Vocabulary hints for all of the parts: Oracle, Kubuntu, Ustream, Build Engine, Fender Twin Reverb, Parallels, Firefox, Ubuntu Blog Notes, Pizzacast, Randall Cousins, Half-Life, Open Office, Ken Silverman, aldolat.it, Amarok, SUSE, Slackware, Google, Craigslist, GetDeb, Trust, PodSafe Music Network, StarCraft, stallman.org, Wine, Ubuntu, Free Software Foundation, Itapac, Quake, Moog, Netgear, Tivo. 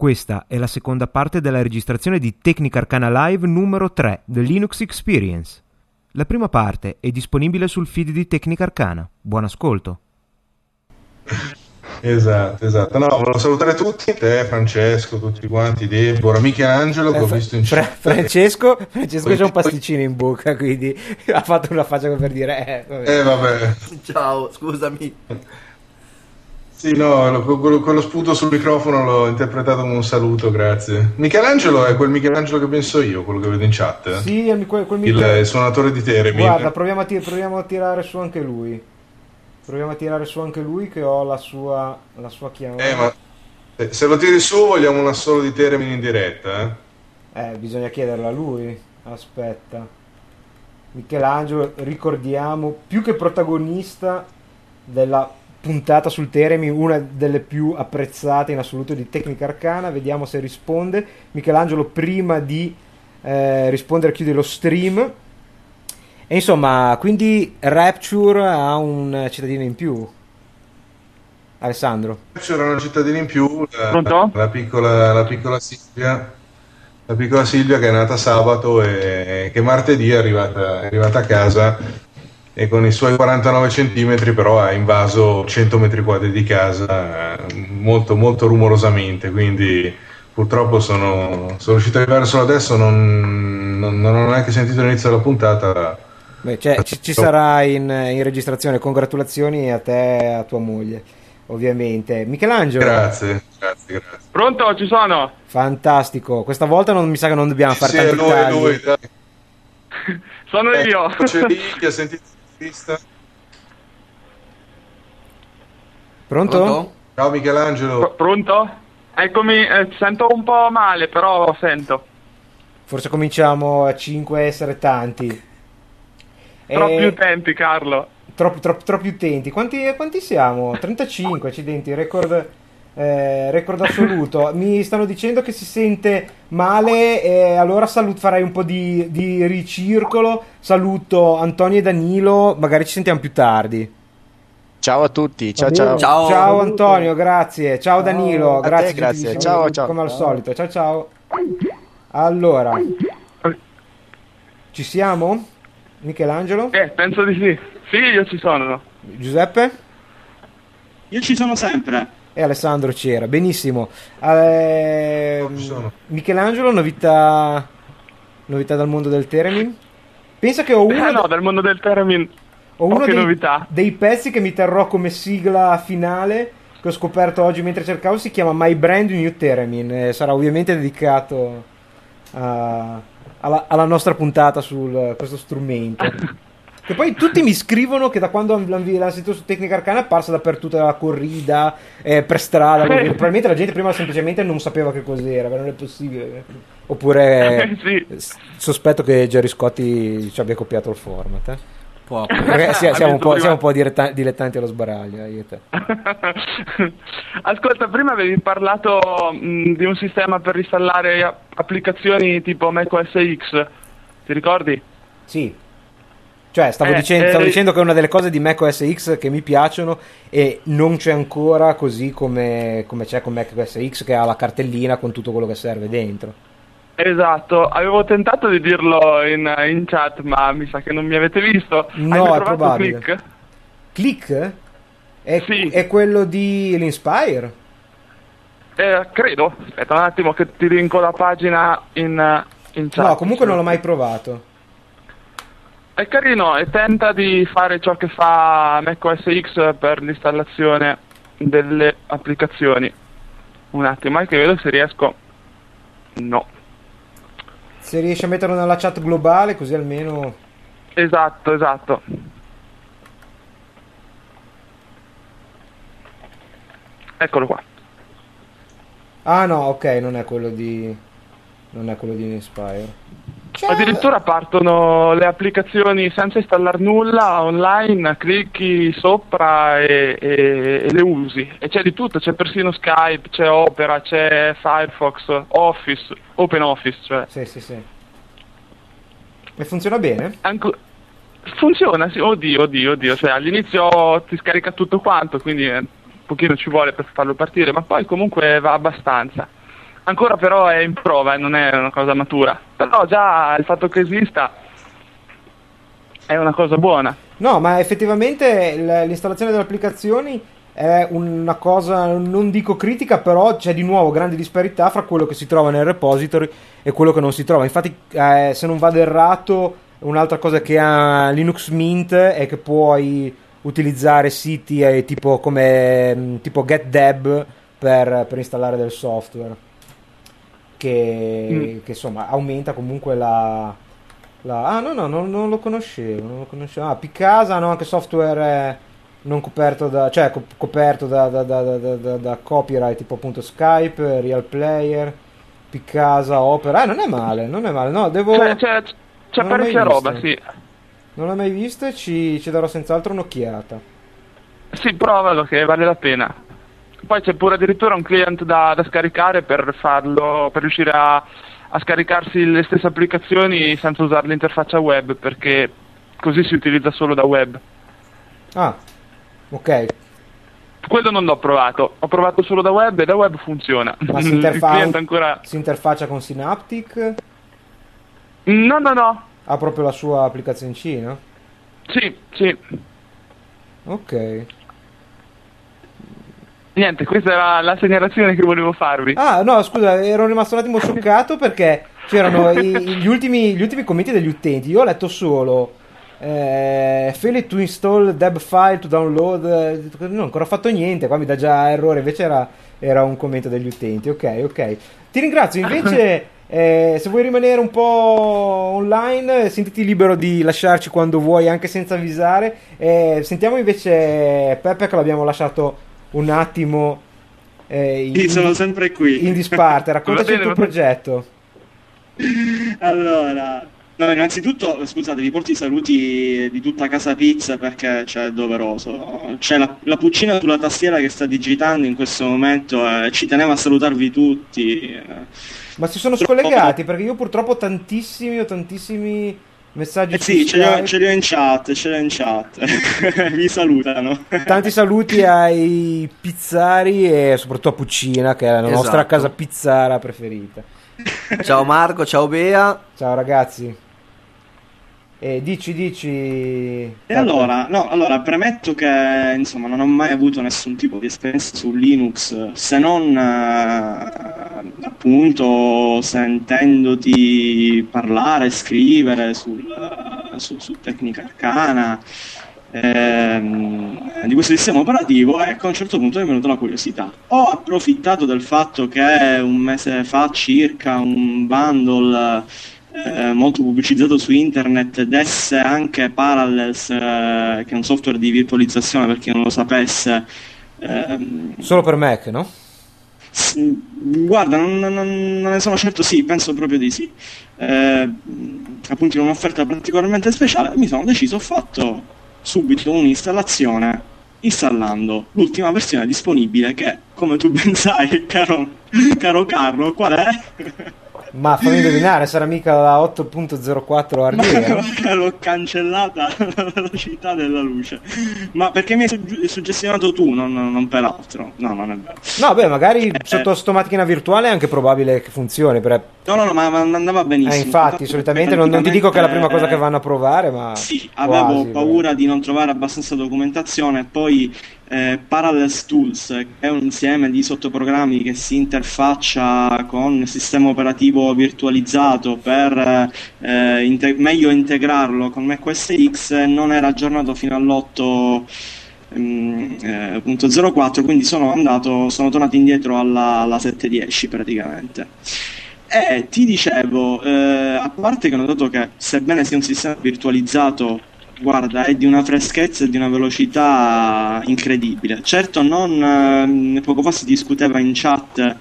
Questa è la seconda parte della registrazione di Tecnica Arcana Live numero 3 del Linux Experience. La prima parte è disponibile sul feed di Tecnica Arcana. Buon ascolto. Esatto. No, volevo salutare tutti, te, Francesco, tutti quanti, Deborah, mica Angelo, che ho visto in chat. Francesco c'è un pasticcino in bocca, quindi ha fatto una faccia per dire vabbè. Ciao, scusami. Sì, no, quello sputo sul microfono l'ho interpretato come un saluto, grazie. Michelangelo è quel Michelangelo che penso io, quello che vedo in chat. Sì, il suonatore di Theremin. Guarda, proviamo a tirare su anche lui. Che ho la sua chiamata. Ma se lo tiri su vogliamo un assolo di Theremin in diretta, eh? Bisogna chiederla a lui. Aspetta. Michelangelo, ricordiamo, più che protagonista della puntata sul Theremin, una delle più apprezzate in assoluto di Tecnica Arcana. Vediamo se risponde. Michelangelo, prima di rispondere, chiude lo stream. E insomma, quindi Rapture ha un cittadino in più. Alessandro. Rapture ha una cittadina in più. La piccola Silvia che è nata sabato e che martedì è arrivata a casa. E con i suoi 49 centimetri però ha invaso 100 metri quadri di casa molto molto rumorosamente, quindi purtroppo sono riuscito ad arrivare solo adesso, non ho neanche sentito l'inizio della puntata. Beh, cioè, ci sarà in registrazione. Congratulazioni a te e a tua moglie, ovviamente. Michelangelo, grazie. Pronto, ci sono? Fantastico, questa volta non mi sa che non dobbiamo fare tanti tagli. Lui, dai. Sono io. C'è lì, ti ha sentito? Pronto? Ciao Michelangelo. Pronto? Eccomi, sento un po' male, però sento. Forse cominciamo a 5 a essere tanti. Troppi utenti, Carlo. Troppi utenti. Quanti siamo? 35, accidenti, record assoluto. Mi stanno dicendo che si sente male, allora farei un po' di ricircolo. Saluto Antonio e Danilo, magari ci sentiamo più tardi. Ciao a tutti. Ciao Antonio, grazie. Ciao Danilo, grazie. Diciamo, ciao. Come al solito. Ciao. Allora, ci siamo? Michelangelo? Penso di sì. Sì, io ci sono. Giuseppe? Io ci sono sempre. E Alessandro c'era, benissimo. Michelangelo, novità dal mondo del Theremin? Pensa che ho una dal mondo del Theremin. Ho una dei pezzi che mi terrò come sigla finale, che ho scoperto oggi mentre cercavo. Si chiama My Brand New Theremin, sarà ovviamente dedicato alla nostra puntata su questo strumento. Che poi tutti mi scrivono che da quando l'hanno sentito su Tecnica Arcana è apparsa dappertutto, la corrida, per strada. Probabilmente la gente prima semplicemente non sapeva che cos'era, non è possibile. Oppure sospetto che Gerry Scotti ci abbia copiato il format. Siamo un po' dilettanti allo sbaraglio, io e te. Ascolta, prima avevi parlato di un sistema per installare applicazioni tipo Mac OS X, ti ricordi? Sì. Cioè, stavo dicendo che è una delle cose di Mac OS X che mi piacciono e non c'è ancora, così come c'è con Mac OS X, che ha la cartellina con tutto quello che serve dentro. Esatto, avevo tentato di dirlo in chat, ma mi sa che non mi avete visto. No, è probabile. Click? È quello di l'Inspire? Credo. Aspetta un attimo che ti linko la pagina in chat. No, comunque non l'ho mai provato. È carino e tenta di fare ciò che fa Mac OS X per l'installazione delle applicazioni. Un attimo, anche vedo se riesco. No. Se riesci a metterlo nella chat globale, così almeno. Esatto. Eccolo qua. Ah no, ok, non è quello di Inspire. Addirittura partono le applicazioni senza installare nulla online, clicchi sopra e le usi, e c'è di tutto, c'è persino Skype, c'è Opera, c'è Firefox, Office, Open Office, cioè. Sì. E funziona bene? Funziona, sì. Oddio, cioè all'inizio ti scarica tutto quanto, quindi un pochino ci vuole per farlo partire, ma poi comunque va abbastanza. ancora però è in prova, non è una cosa matura, però già il fatto che esista è una cosa buona. No, ma effettivamente l'installazione delle applicazioni è una cosa, non dico critica, però c'è di nuovo grande disparità fra quello che si trova nel repository e quello che non si trova. Infatti se non vado errato, un'altra cosa che ha Linux Mint è che puoi utilizzare siti tipo GetDeb per installare del software che insomma aumenta comunque la non lo conoscevo, ah, Picasa, no, anche software non coperto da, cioè coperto da copyright, tipo appunto Skype, Real Player, Picasa, Opera. Non è male, no, devo, c'è parecchia roba, sì. Non l'ho mai vista e ci darò senz'altro un'occhiata. Sì, provalo che vale la pena. Poi c'è pure addirittura un client da scaricare per riuscire a scaricarsi le stesse applicazioni senza usare l'interfaccia web, perché così si utilizza solo da web. Ah, ok. Quello non l'ho provato, ho provato solo da web e da web funziona. Ma si interfaccia con Synaptic? No. Ha proprio la sua applicazioncina? Sì. Ok. Niente, questa era la segnalazione che volevo farvi. Ah, no, scusa, ero rimasto un attimo scioccato perché c'erano gli ultimi commenti degli utenti. Io ho letto solo failed to install deb file to download, non ho ancora fatto niente, qua mi dà già errore, invece era un commento degli utenti. Ok. Ti ringrazio, invece se vuoi rimanere un po' online, sentiti libero di lasciarci quando vuoi, anche senza avvisare. Sentiamo invece Peppe, che l'abbiamo lasciato un attimo sì, sono sempre qui in disparte. Raccontaci il tuo progetto. Allora, no, innanzitutto, scusate, vi porto i saluti di tutta Casa Pizza perché è doveroso. C'è la puccina sulla tastiera che sta digitando in questo momento e ci tenevo a salutarvi tutti. Ma si sono scollegati perché io purtroppo ho tantissimi messaggi. Sì, ce li ho in chat. Vi salutano. Tanti saluti ai pizzari e soprattutto a Puccina, che è la nostra casa pizzara preferita. Ciao Marco, ciao Bea. Ciao ragazzi. Dici. Allora, premetto che insomma non ho mai avuto nessun tipo di esperienza su Linux, se non appunto sentendoti parlare, scrivere su Tecnica Arcana, di questo sistema operativo, ecco, a un certo punto mi è venuta la curiosità. Ho approfittato del fatto che un mese fa circa un bundle molto pubblicizzato su internet desse anche Parallels, che è un software di virtualizzazione, per chi non lo sapesse, solo per Mac, no? Guarda, non ne sono certo, sì, penso proprio di sì, appunto in un'offerta particolarmente speciale mi sono deciso, ho fatto subito un'installazione installando l'ultima versione disponibile, che, come tu ben sai, caro Carlo, qual è? Ma fammi indovinare, sarà mica la 8.04 RDE? Ma l'ho cancellata alla velocità della luce. Ma perché mi hai suggestionato tu, non peraltro. No, non è vero. No, beh, magari sotto sto macchina virtuale è anche probabile che funzioni. Per... No, ma andava benissimo. Infatti, solitamente non ti dico che è la prima cosa che vanno a provare, ma... Sì, avevo paura di non trovare abbastanza documentazione e poi... Parallels Tools è un insieme di sottoprogrammi che si interfaccia con il sistema operativo virtualizzato per meglio integrarlo con Mac OS X, non era aggiornato fino all'8.04, quindi sono tornato indietro alla 7.10 praticamente. E ti dicevo, a parte che ho notato che, sebbene sia un sistema virtualizzato, guarda, è di una freschezza e di una velocità incredibile. Certo, poco fa si discuteva in chat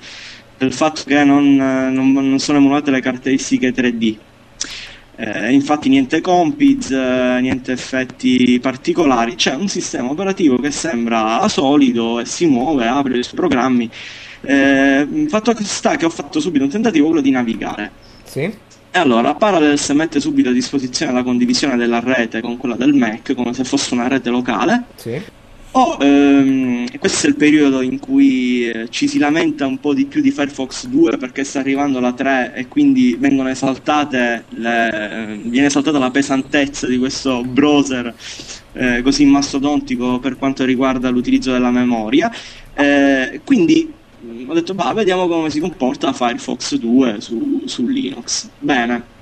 del fatto che non sono emulate le caratteristiche 3D. Infatti niente Compiz, niente effetti particolari. C'è un sistema operativo che sembra solido e si muove, apre i suoi programmi. Fatto sta che ho fatto subito un tentativo, quello di navigare. Sì. E allora Parallels mette subito a disposizione la condivisione della rete con quella del Mac, come se fosse una rete locale. Sì. Questo è il periodo in cui ci si lamenta un po' di più di Firefox 2 perché sta arrivando la 3 e quindi vengono esaltate viene esaltata la pesantezza di questo browser così mastodontico per quanto riguarda l'utilizzo della memoria, quindi ho detto bah, vediamo come si comporta Firefox 2 su Linux. Bene,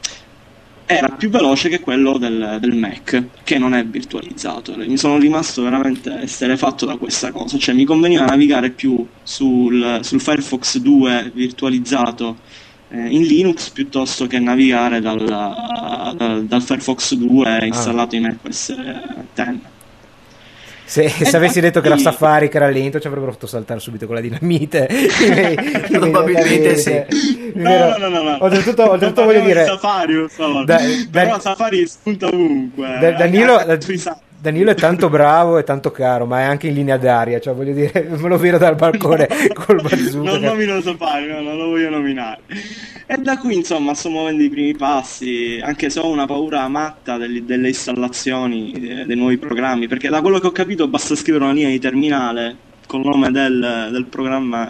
era più veloce che quello del Mac, che non è virtualizzato. Mi sono rimasto veramente esterefatto da questa cosa, cioè mi conveniva navigare più sul Firefox 2 virtualizzato in Linux piuttosto che navigare dal Firefox 2 installato in Mac OS X. Se avessi detto che la Safari che era lento ci avrebbero fatto saltare subito con la dinamite. Probabilmente sì. No. Oltretutto voglio dire Safari, per favore. Però Safari spunta ovunque. Danilo è tanto bravo e tanto caro, ma è anche in linea d'aria, cioè voglio dire, me lo vedo dal balcone col bazooka. Non nomino Safari, non lo voglio nominare. E da qui insomma sto muovendo i primi passi, anche se ho una paura matta delle installazioni dei nuovi programmi, perché da quello che ho capito basta scrivere una linea di terminale col nome del programma,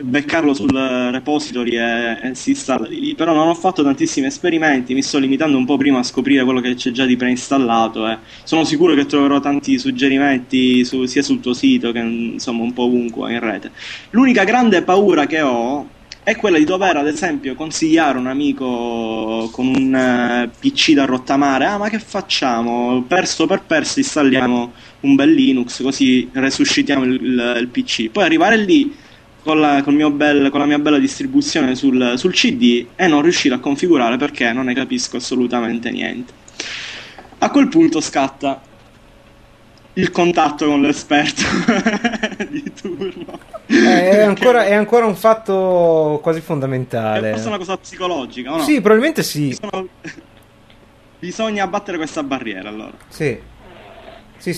beccarlo sul repository e si installa di lì. Però non ho fatto tantissimi esperimenti, mi sto limitando un po' prima a scoprire quello che c'è già di preinstallato. Sono sicuro che troverò tanti suggerimenti sia sul tuo sito che insomma un po' ovunque in rete. L'unica grande paura che ho è quella di dover, ad esempio, consigliare un amico con un PC da rottamare: ma che facciamo? Perso per perso installiamo un bel Linux, così resuscitiamo il PC. Poi arrivare lì con la mia bella distribuzione sul CD e non riuscire a configurare perché non ne capisco assolutamente niente. A quel punto scatta il contatto con l'esperto di turno è ancora un fatto quasi fondamentale. È forse una cosa psicologica, o no? Sì, probabilmente sì. Bisogna abbattere questa barriera, allora. Sì,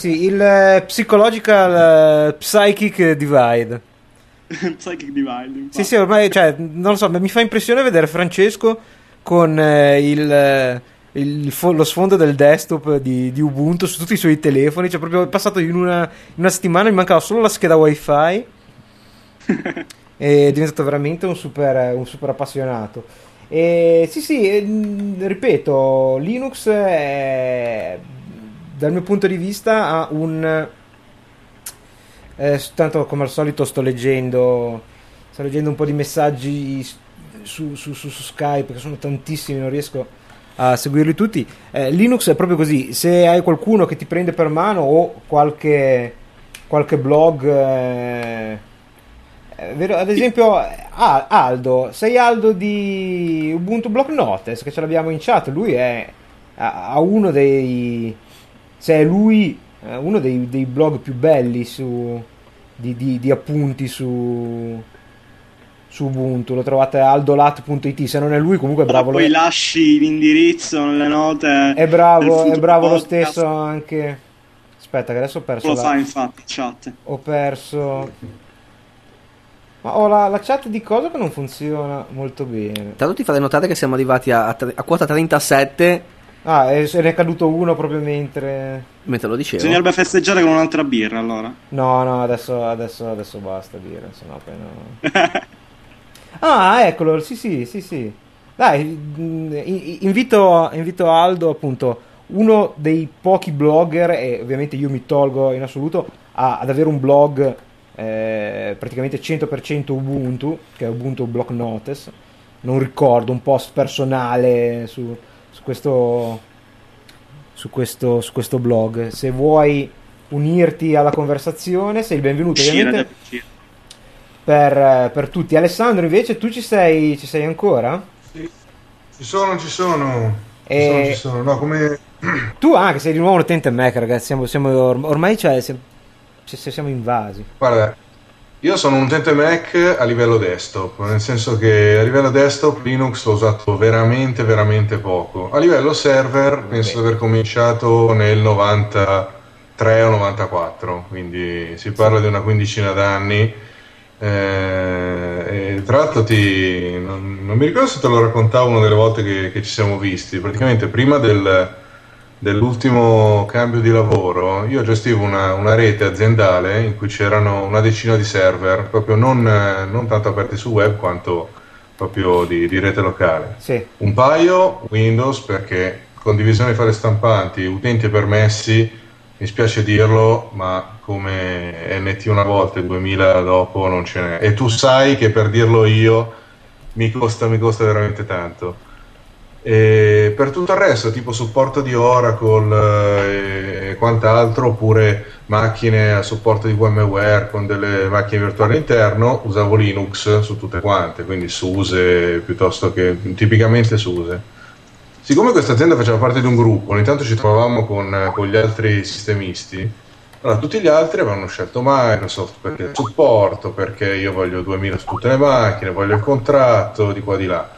il psychological psychic divide. Psychic divide, infatti. Sì, ormai, cioè, non lo so, mi fa impressione vedere Francesco con lo sfondo del desktop di Ubuntu su tutti i suoi telefoni. Cioè proprio è passato in una settimana, mi mancava solo la scheda wifi e è diventato veramente un super appassionato. E sì, ripeto, Linux è, dal mio punto di vista, ha tanto, come al solito sto leggendo un po' di messaggi su Skype, che sono tantissimi, non riesco a seguirli tutti. Linux è proprio così: se hai qualcuno che ti prende per mano o qualche blog, ad esempio Aldo, sei Aldo di Ubuntu Blog Notes, che ce l'abbiamo in chat, lui è uno dei blog più belli di appunti su Ubuntu, lo trovate aldolat.it. se non è lui, comunque è bravo. Poi lasci l'indirizzo nelle note. È bravo podcast. Lo stesso anche. Aspetta, che adesso ho perso. Lo fa infatti chat. Ho perso. Ma ho la chat di cosa che non funziona molto bene. Tanto ti fate notare che siamo arrivati a quota 37. E se ne è caduto uno proprio mentre lo dicevo. Bisognerebbe festeggiare con un'altra birra, allora. No, adesso basta birra, sennò poi no. Eccolo, sì. Dai, invito Aldo, appunto, uno dei pochi blogger, e ovviamente io mi tolgo in assoluto, ad avere un blog praticamente 100% Ubuntu, che è Ubuntu Blog Notes. Non ricordo, un post personale su questo blog. Se vuoi unirti alla conversazione, sei il benvenuto, ovviamente. Per tutti. Alessandro, invece, tu ci sei ancora? Sì. Ci sono. No, come tu anche sei di nuovo un utente Mac, ragazzi. Siamo ormai, cioè, siamo invasi. Guarda, io sono un utente Mac a livello desktop, nel senso che a livello desktop Linux l'ho usato veramente, veramente poco. A livello server penso di aver cominciato nel 93 o 94, quindi si parla di una quindicina d'anni. Tra l'altro non mi ricordo se te lo raccontavo una delle volte che ci siamo visti. Praticamente prima del dell'ultimo cambio di lavoro, io gestivo una rete aziendale in cui c'erano una decina di server, proprio non tanto aperti sul web quanto proprio di rete locale. Sì. Un paio Windows, perché condivisione file stampanti, utenti permessi, mi spiace dirlo, ma come NT una volta e 2000 dopo non ce n'è. E tu sai che per dirlo io mi costa veramente tanto. E per tutto il resto, tipo supporto di Oracle e quant'altro, oppure macchine a supporto di VMware con delle macchine virtuali all'interno, usavo Linux su tutte quante, quindi SUSE piuttosto che tipicamente SUSE. Siccome questa azienda faceva parte di un gruppo, ogni tanto ci trovavamo con gli altri sistemisti. Allora, tutti gli altri avevano scelto Microsoft perché il supporto, perché io voglio 2000 su tutte le macchine, voglio il contratto, di qua di là.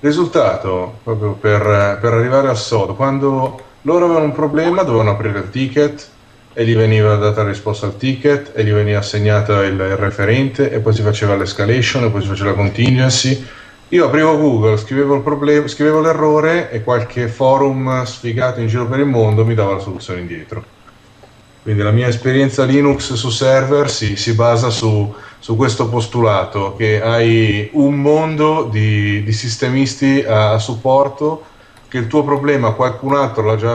Risultato, proprio per arrivare al sodo, quando loro avevano un problema dovevano aprire il ticket e gli veniva data la risposta al ticket e gli veniva assegnata il referente e poi si faceva l'escalation e poi si faceva la contingency. Io aprivo Google, scrivevo il problema, scrivevo l'errore e qualche forum sfigato in giro per il mondo mi dava la soluzione indietro. Quindi la mia esperienza Linux su server si basa su questo postulato, che hai un mondo di sistemisti a supporto, che il tuo problema qualcun altro l'ha già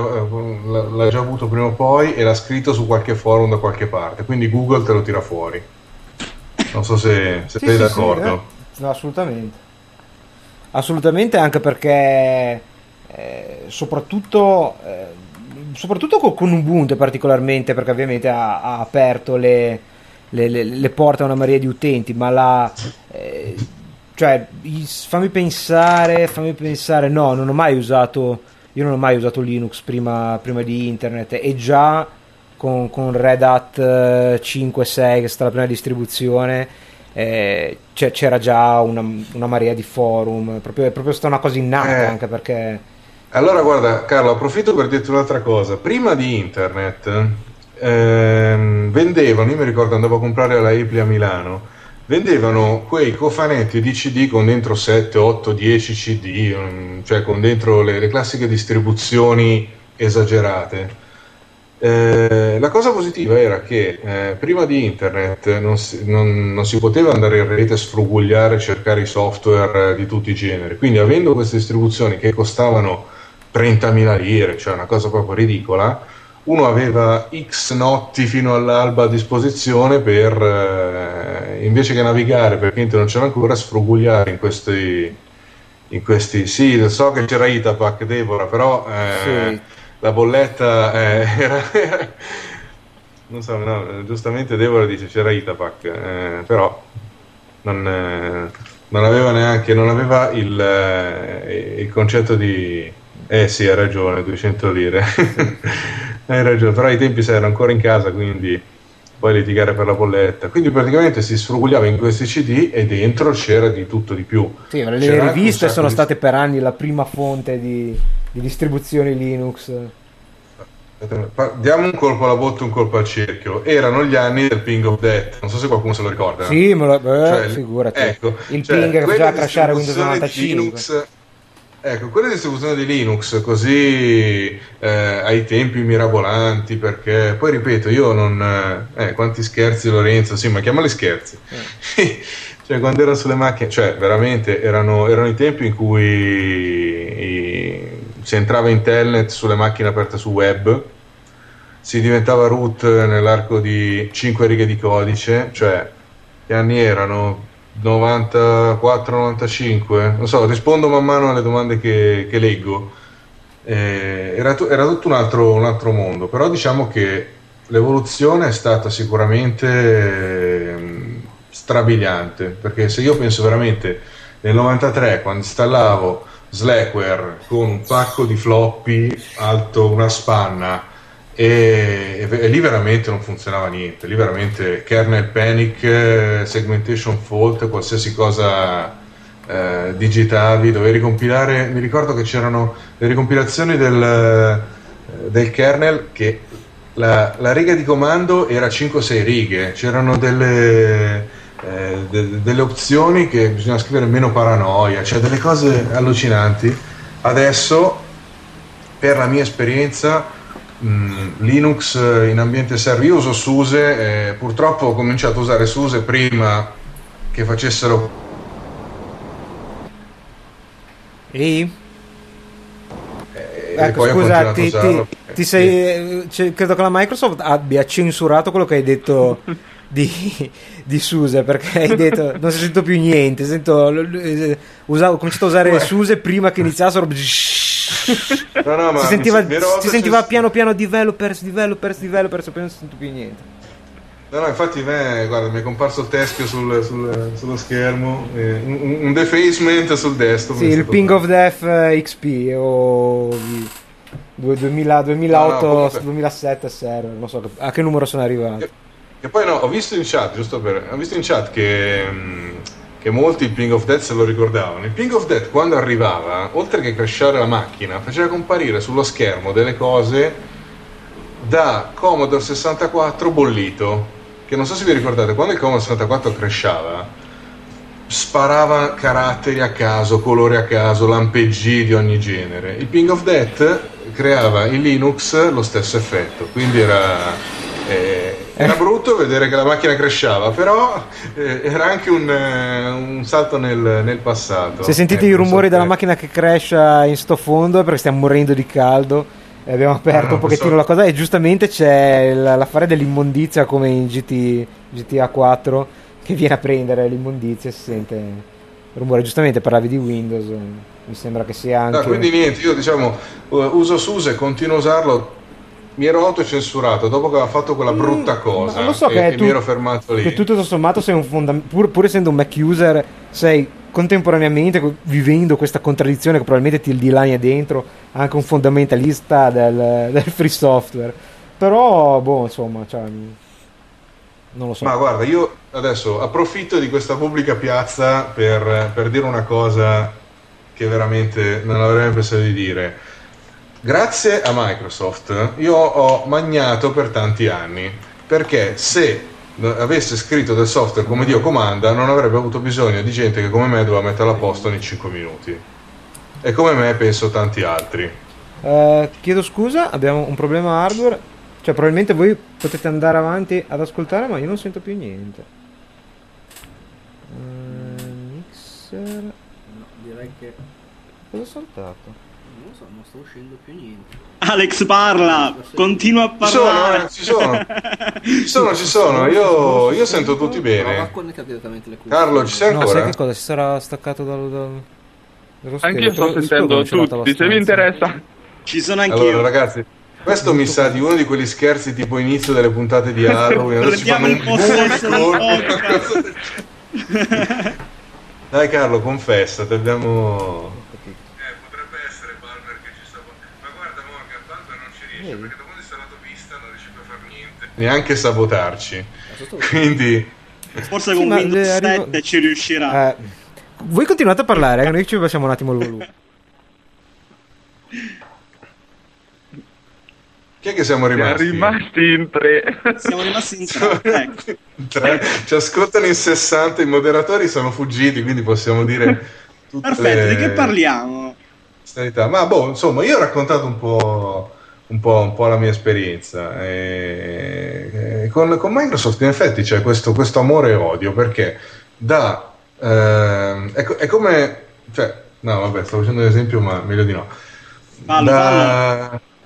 avuto prima o poi e l'ha scritto su qualche forum da qualche parte, quindi Google te lo tira fuori. Non so se sì, sei d'accordo. Sì, no, assolutamente, anche perché soprattutto con Ubuntu particolarmente, perché ovviamente ha aperto le porte a una marea di utenti, ma fammi pensare, no, non ho mai usato Linux prima di internet, e già con Red Hat 5, 6, che sta la prima distribuzione, c'era già una marea di forum, proprio sta una cosa innata, anche perché... Allora guarda Carlo, approfitto per dirti un'altra cosa. Prima di internet vendevano, io mi ricordo andavo a comprare alla Apple a Milano, vendevano quei cofanetti di CD con dentro 7, 8, 10 CD, cioè con dentro le classiche distribuzioni esagerate. La cosa positiva era che prima di internet non si poteva andare in rete, sfrugugliare, cercare i software di tutti i generi, quindi avendo queste distribuzioni che costavano 30.000 lire, cioè una cosa proprio ridicola, uno aveva X notti fino all'alba a disposizione per invece che navigare, perché non c'era ancora, sfrugugliare in questi sì, so che c'era Itapac, Deborah, però sì, la bolletta era non so, no, giustamente Deborah dice c'era Itapac, però non aveva neanche, non aveva il concetto di sì, hai ragione, 200 lire hai ragione, però ai tempi ero ancora in casa, quindi poi litigare per la bolletta, quindi praticamente si sfrugugliava in questi CD e dentro c'era di tutto di più. Sì, le riviste sono state per anni la prima fonte di distribuzioni Linux. Diamo un colpo alla botte, un colpo al cerchio. Erano gli anni del ping of death, non so se qualcuno se lo ricorda. Sì, figurati, ecco, il ping che faceva crashare Windows 95 Linux. Ecco, quella distribuzione di Linux così ai tempi mirabolanti, perché poi ripeto, io non... quanti scherzi, Lorenzo, sì, ma chiamali scherzi. Cioè, quando erano sulle macchine, cioè veramente erano i tempi in cui si entrava internet sulle macchine aperte su web, si diventava root nell'arco di 5 righe di codice, cioè che anni erano? 94-95, non so, rispondo man mano alle domande che leggo. Era tutto un altro mondo, però diciamo che l'evoluzione è stata sicuramente strabiliante, perché se io penso veramente nel 93, quando installavo Slackware con un pacco di floppy alto una spanna, e lì veramente non funzionava niente, lì veramente kernel panic, segmentation fault, qualsiasi cosa digitavi, dovevi ricompilare. Mi ricordo che c'erano le ricompilazioni del kernel, che la riga di comando era 5-6 righe, c'erano delle opzioni che bisognava scrivere meno paranoia, cioè delle cose allucinanti. Adesso per la mia esperienza Linux in ambiente server, io uso SUSE, purtroppo ho cominciato a usare SUSE prima che facessero... Ecco, scusa, credo che la Microsoft abbia censurato quello che hai detto di SUSE, perché hai detto non si sento più niente, ho cominciato a usare SUSE prima che iniziassero. No, ma si sentiva piano developers, poi non si sento più niente. No, infatti guarda, mi è comparso il teschio sullo schermo, un defacement sul desktop. Sì, il ping of death XP o 2007 server, non so a che numero sono arrivato. E poi ho visto in chat, ho visto in chat che molti il ping of death se lo ricordavano. Il ping of death quando arrivava, oltre che crashare la macchina, faceva comparire sullo schermo delle cose da Commodore 64 bollito. Che non so se vi ricordate, quando il Commodore 64 crashava sparava caratteri a caso, colori a caso, lampeggi di ogni genere. Il ping of death creava in Linux lo stesso effetto, quindi era brutto vedere che la macchina crashava, però era anche un salto nel passato. Se sentite i rumori della macchina che crasha in sottofondo è perché stiamo morendo di caldo e abbiamo aperto un pochettino la cosa, e giustamente c'è l'affare dell'immondizia come in GTA 4 che viene a prendere l'immondizia e si sente il rumore. Giustamente parlavi di Windows, mi sembra che sia anche quindi niente, io uso SUSE, continuo a usarlo, mi ero autocensurato dopo che aveva fatto quella brutta cosa, lo so, mi ero fermato lì, che tutto sommato sei un pur essendo un Mac user sei contemporaneamente vivendo questa contraddizione che probabilmente ti dilania dentro anche un fondamentalista del free software, però non lo so. Ma guarda, io adesso approfitto di questa pubblica piazza per dire una cosa che veramente non avrei mai pensato di dire. Grazie a Microsoft io ho magnato per tanti anni, perché se avesse scritto del software come Dio comanda non avrebbe avuto bisogno di gente che come me doveva metterla a posto ogni 5 minuti, e come me penso tanti altri. Chiedo scusa, abbiamo un problema hardware, cioè probabilmente voi potete andare avanti ad ascoltare ma io non sento più niente. Mixer no, direi che cosa ho saltato? Non sta uscendo più niente. Alex parla, continua a parlare. Ci sono. Io sento tutti bene. Ma connettate direttamente le cuffie. Carlo, ci sei ancora? Sai che cosa? Si sarà staccato dallo schermo. Anche io sto sentendo tutti, se vi interessa. Ci sono anch'io. Allora, ragazzi, questo mi sa di uno di quegli scherzi tipo inizio delle puntate di Halloween. Allora si fanno un buco. Dai Carlo, confessa, ti abbiamo... Perché dopo di stato vista non riesce più a fare niente, neanche sabotarci, quindi forse con Windows 7 ci riuscirà. Voi continuate a parlare, noi ci facciamo un attimo il volume. Chi è che siamo rimasti? Siamo rimasti in tre. Ecco. Ci ascoltano in 60, i moderatori sono fuggiti, quindi possiamo dire tutte perfetto, di che parliamo? Ma insomma, io ho raccontato un po' la mia esperienza con Microsoft. In effetti c'è questo amore e odio, perché è come, cioè, no vabbè, stavo facendo un esempio ma meglio di no.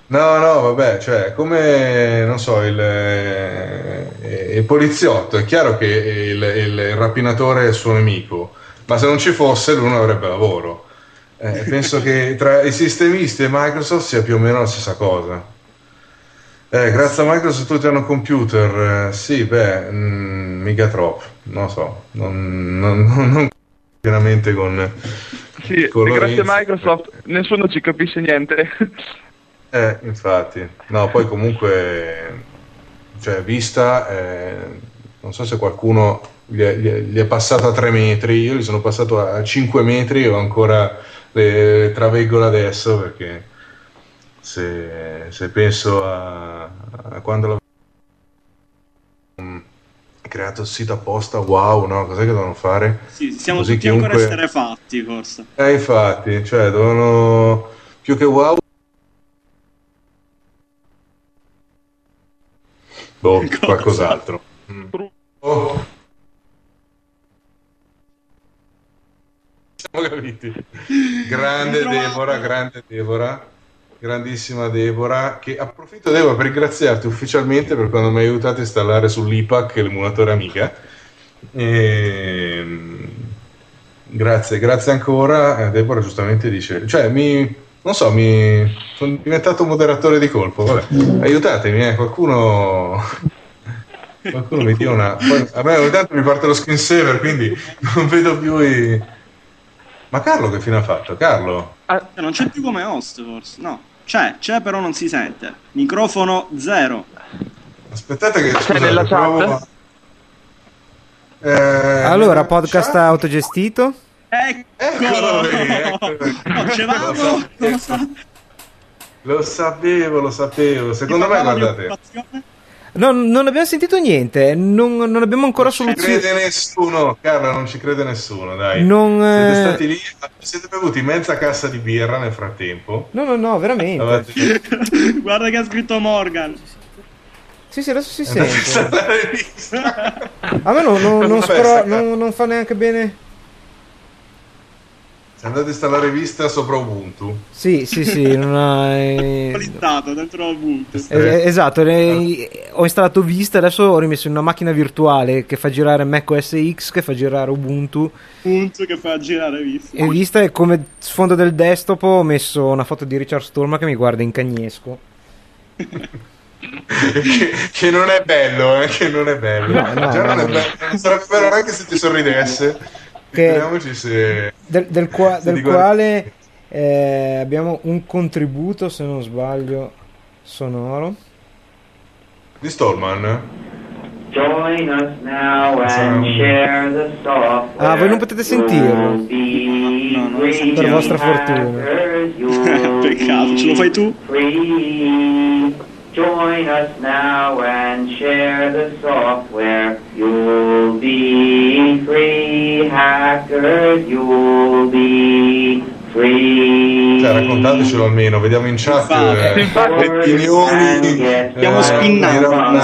Cioè come, non so, il poliziotto, è chiaro che il rapinatore è suo nemico, ma se non ci fosse lui non avrebbe lavoro. Penso che tra i sistemisti e Microsoft sia più o meno la stessa cosa. Grazie a Microsoft tutti hanno computer. Mica troppo, non so, non pienamente con. Sì, con grazie a Microsoft nessuno ci capisce niente. Infatti, no, poi comunque, cioè vista, non so se qualcuno gli è passato a 3 metri, io gli sono passato a 5 metri e ho ancora le traveggolo adesso, perché se penso a quando ho creato il sito apposta, wow, no, cos'è che devono fare? Sì, siamo così tutti chiunque... ancora esterefatti forse. Infatti, cioè dovevano più che wow o qualcos'altro. Oh. Siamo capiti. Grande Deborah, grande Deborah, grandissima Deborah, che approfitto Deborah per ringraziarti ufficialmente per quando mi hai aiutato a installare sull'IPAC l'emulatore Amiga. Grazie, grazie ancora. Deborah giustamente dice, cioè mi sono diventato un moderatore di colpo, vabbè. Aiutatemi, qualcuno mi dia una... A me ogni tanto mi parte lo screensaver, quindi non vedo più i... Ma Carlo che fine ha fatto? Carlo? Ah, non c'è più come host forse, no? C'è però non si sente. Microfono zero. Aspettate che... C'è nella chat? Allora, podcast chat? Autogestito. Eccolo! Lo sapevo. Secondo me, guardate... No, non abbiamo sentito niente, non abbiamo ancora soluzione. Non ci crede nessuno, Carla, non ci crede nessuno, dai. Siete stati lì, siete bevuti mezza cassa di birra nel frattempo. No, veramente. Guarda che ha scritto Morgan. Sì, adesso si sente. A me non fa neanche bene. Andate a installare rivista sopra Ubuntu. Sì, non hai installato dentro Ubuntu. Esatto, ho installato Vista, adesso ho rimesso in una macchina virtuale che fa girare Mac OS X, che fa girare Ubuntu. Ubuntu che fa girare Vista. E Vista è come sfondo del desktop, ho messo una foto di Richard Stallman che mi guarda in cagnesco. che non è bello, che non è bello. No, già non è bello. Non sarebbe neanche se ti sorridesse. Del quale abbiamo un contributo, se non sbaglio, sonoro di Stallman. Join us now and share the software. Ah, voi non potete sentirlo, no, per vostra fortuna. Peccato, ce lo fai tu? Join us now and share the software. You'll be free, hackers, you'll be free. Cioè, raccontatecelo almeno, vediamo in chat. Stiamo spinnando.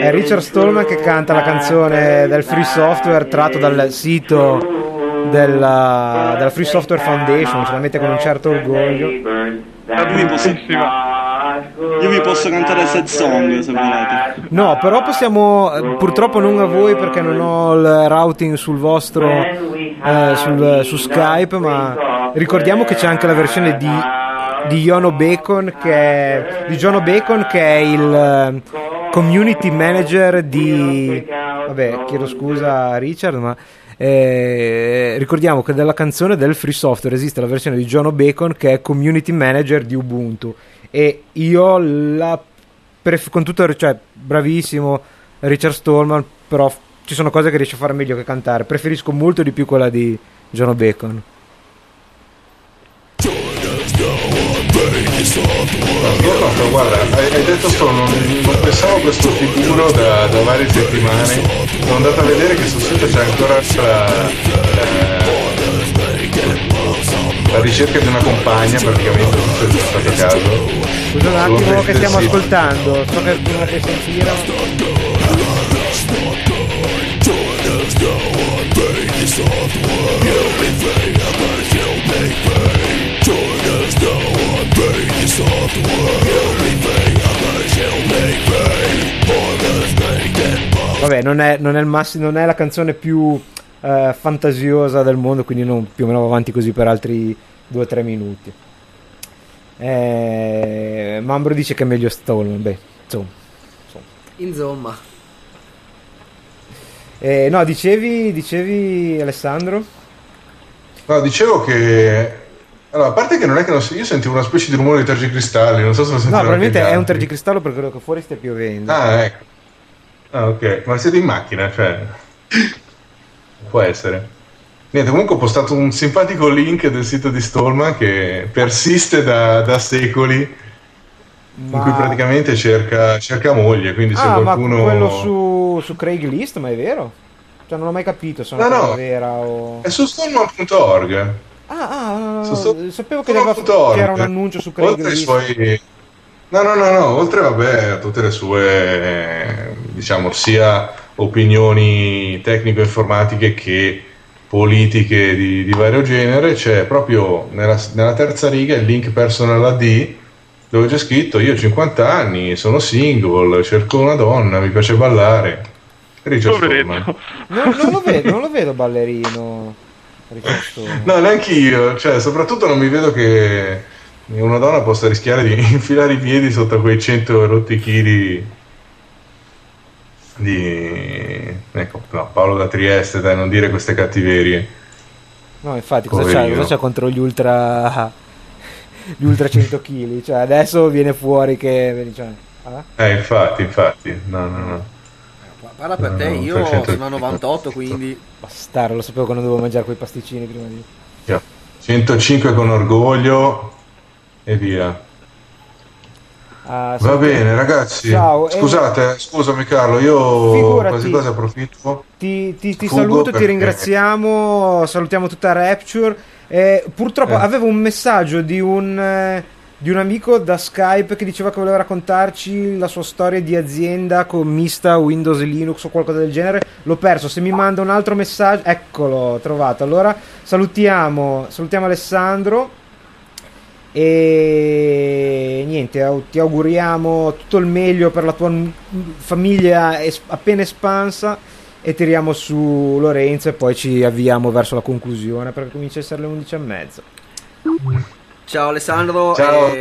È Richard Stallman che canta la canzone del Free Software tratto dal sito della Free Software Foundation, ce la mette con un certo orgoglio. Io vi posso cantare set song se volete. No, però possiamo, purtroppo non a voi perché non ho il routing sul vostro su Skype, ma ricordiamo che c'è anche la versione di Jono Bacon che è il community manager di... Vabbè, chiedo scusa a Richard, ma ricordiamo che della canzone del Free Software esiste la versione di Jono Bacon che è community manager di Ubuntu, e io con tutto, cioè, bravissimo Richard Stallman, però ci sono cose che riesce a fare meglio che cantare, preferisco molto di più quella di Jono Bacon. No, guarda, hai detto solo, non pensavo questo figuro da varie settimane. Sono andato a vedere che sul sito c'è ancora la ricerca di una compagna, praticamente non c'è stato caso. Scusa un attimo che stiamo ascoltando, so che non che sentire. Vabbè, non è il massimo, non è la canzone più fantasiosa del mondo, quindi non, più o meno va avanti così per altri 2-3 minuti. Mambro dice che è meglio Stallman. Beh, insomma. No, dicevi Alessandro? No, dicevo che... Allora, a parte che non è che io sentivo una specie di rumore di tergicristalli, non so se lo sentivo. No, probabilmente è un tergicristallo perché credo che fuori stia piovendo. Ah, ecco. Ah, ok. Ma siete in macchina, cioè. Può essere. Niente, comunque ho postato un simpatico link del sito di Stallman che persiste da secoli. Ma... in cui praticamente cerca moglie, quindi se qualcuno... Ma quello su Craigslist, ma è vero? Cioè, non l'ho mai capito se è vera o... È su Stallman.org. Sapevo che era un annuncio su Craigslist. No, oltre vabbè a tutte le sue, diciamo, sia opinioni tecnico-informatiche che politiche di vario genere, c'è proprio nella terza riga il link personal AD, dove c'è scritto: io ho 50 anni, sono single, cerco una donna, mi piace ballare. Richard Stallman. Non lo vedo ballerino. No, neanche io, cioè, soprattutto non mi vedo che una donna possa rischiare di infilare i piedi sotto quei 100 rotti chili di... Ecco, no, Paolo da Trieste, dai, non dire queste cattiverie. No, infatti, cosa c'ha contro gli ultra 100 kg? Cioè, adesso viene fuori che... infatti, no. Guarda per te, io sono a 98, quindi... Bastardo, lo sapevo che non dovevo mangiare quei pasticcini prima di... 105 con orgoglio e via. Va bene ragazzi, ciao. Scusate, scusami Carlo, io quasi approfitto. Ti saluto, perché... ti ringraziamo, salutiamo tutta Rapture. Purtroppo avevo un messaggio di un amico da Skype che diceva che voleva raccontarci la sua storia di azienda con mista Windows e Linux o qualcosa del genere. L'ho perso, se mi manda un altro messaggio... Eccolo, trovato. Allora salutiamo Alessandro e niente, ti auguriamo tutto il meglio per la tua famiglia appena espansa, e tiriamo su Lorenzo e poi ci avviamo verso la conclusione, perché comincia a essere le 11:30. Ciao Alessandro, ciao.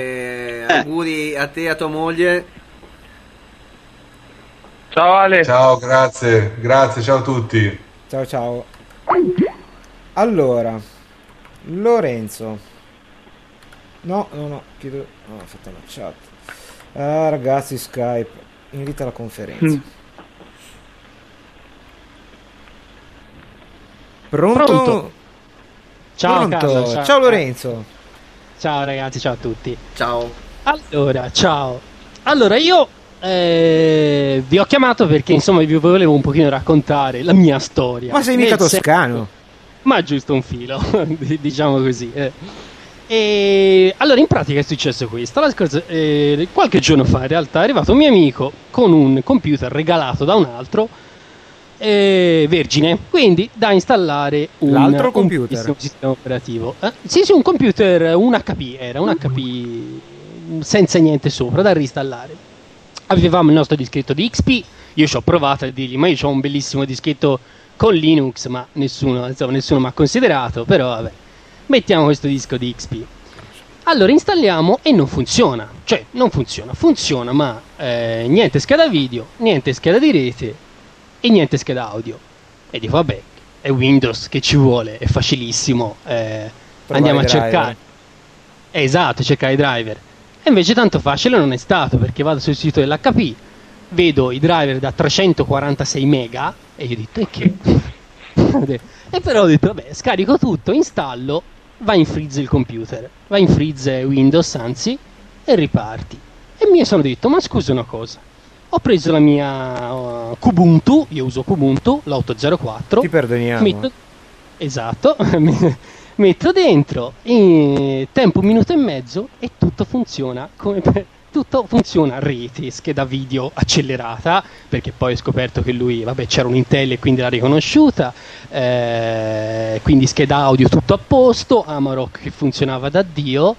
Auguri a te e a tua moglie. Ciao Ale. Ciao, grazie, ciao a tutti. Ciao. Allora, Lorenzo. No, chiedo. No, ho fatto la chat. Ah, ragazzi, Skype invita alla conferenza. Pronto? Ciao. Carlo, ciao Lorenzo. Ciao ragazzi, ciao a tutti. Ciao. Allora, ciao. Allora, io vi ho chiamato perché insomma vi volevo un pochino raccontare la mia storia. Ma sei mica toscano? Ma giusto un filo, diciamo così. E allora in pratica è successo questo. Qualche giorno fa in realtà è arrivato un mio amico con un computer regalato da un altro, vergine, quindi da installare l'altro computer, un sistema operativo. Sì, un computer, un HP senza niente sopra, da reinstallare. Avevamo il nostro dischetto di XP, io ci ho provato a dirgli: ma io ho un bellissimo dischetto con Linux, ma nessuno mi ha considerato, però vabbè. Mettiamo questo disco di XP. Allora installiamo e non funziona. Cioè non funziona. Funziona ma niente scheda video, niente scheda di rete e niente scheda audio. E dico vabbè, è Windows, che ci vuole, è facilissimo, andiamo a cercare. Esatto, cercare i driver. E invece tanto facile non è stato, perché vado sul sito dell'HP, vedo i driver da 346 mega e io ho detto: e che? E però ho detto vabbè, scarico tutto, installo, va in freeze il computer, va in freeze Windows anzi, e riparti. E mi sono detto: ma scusa una cosa, ho preso la mia Kubuntu, io uso Kubuntu, l'804. Ti perdoniamo. Esatto, metto dentro, in tempo un minuto e mezzo e tutto funziona tutto funziona, rete, scheda video accelerata, perché poi ho scoperto che lui, vabbè, c'era un Intel e quindi l'ha riconosciuta, quindi scheda audio tutto a posto, Amarok che funzionava da Dio,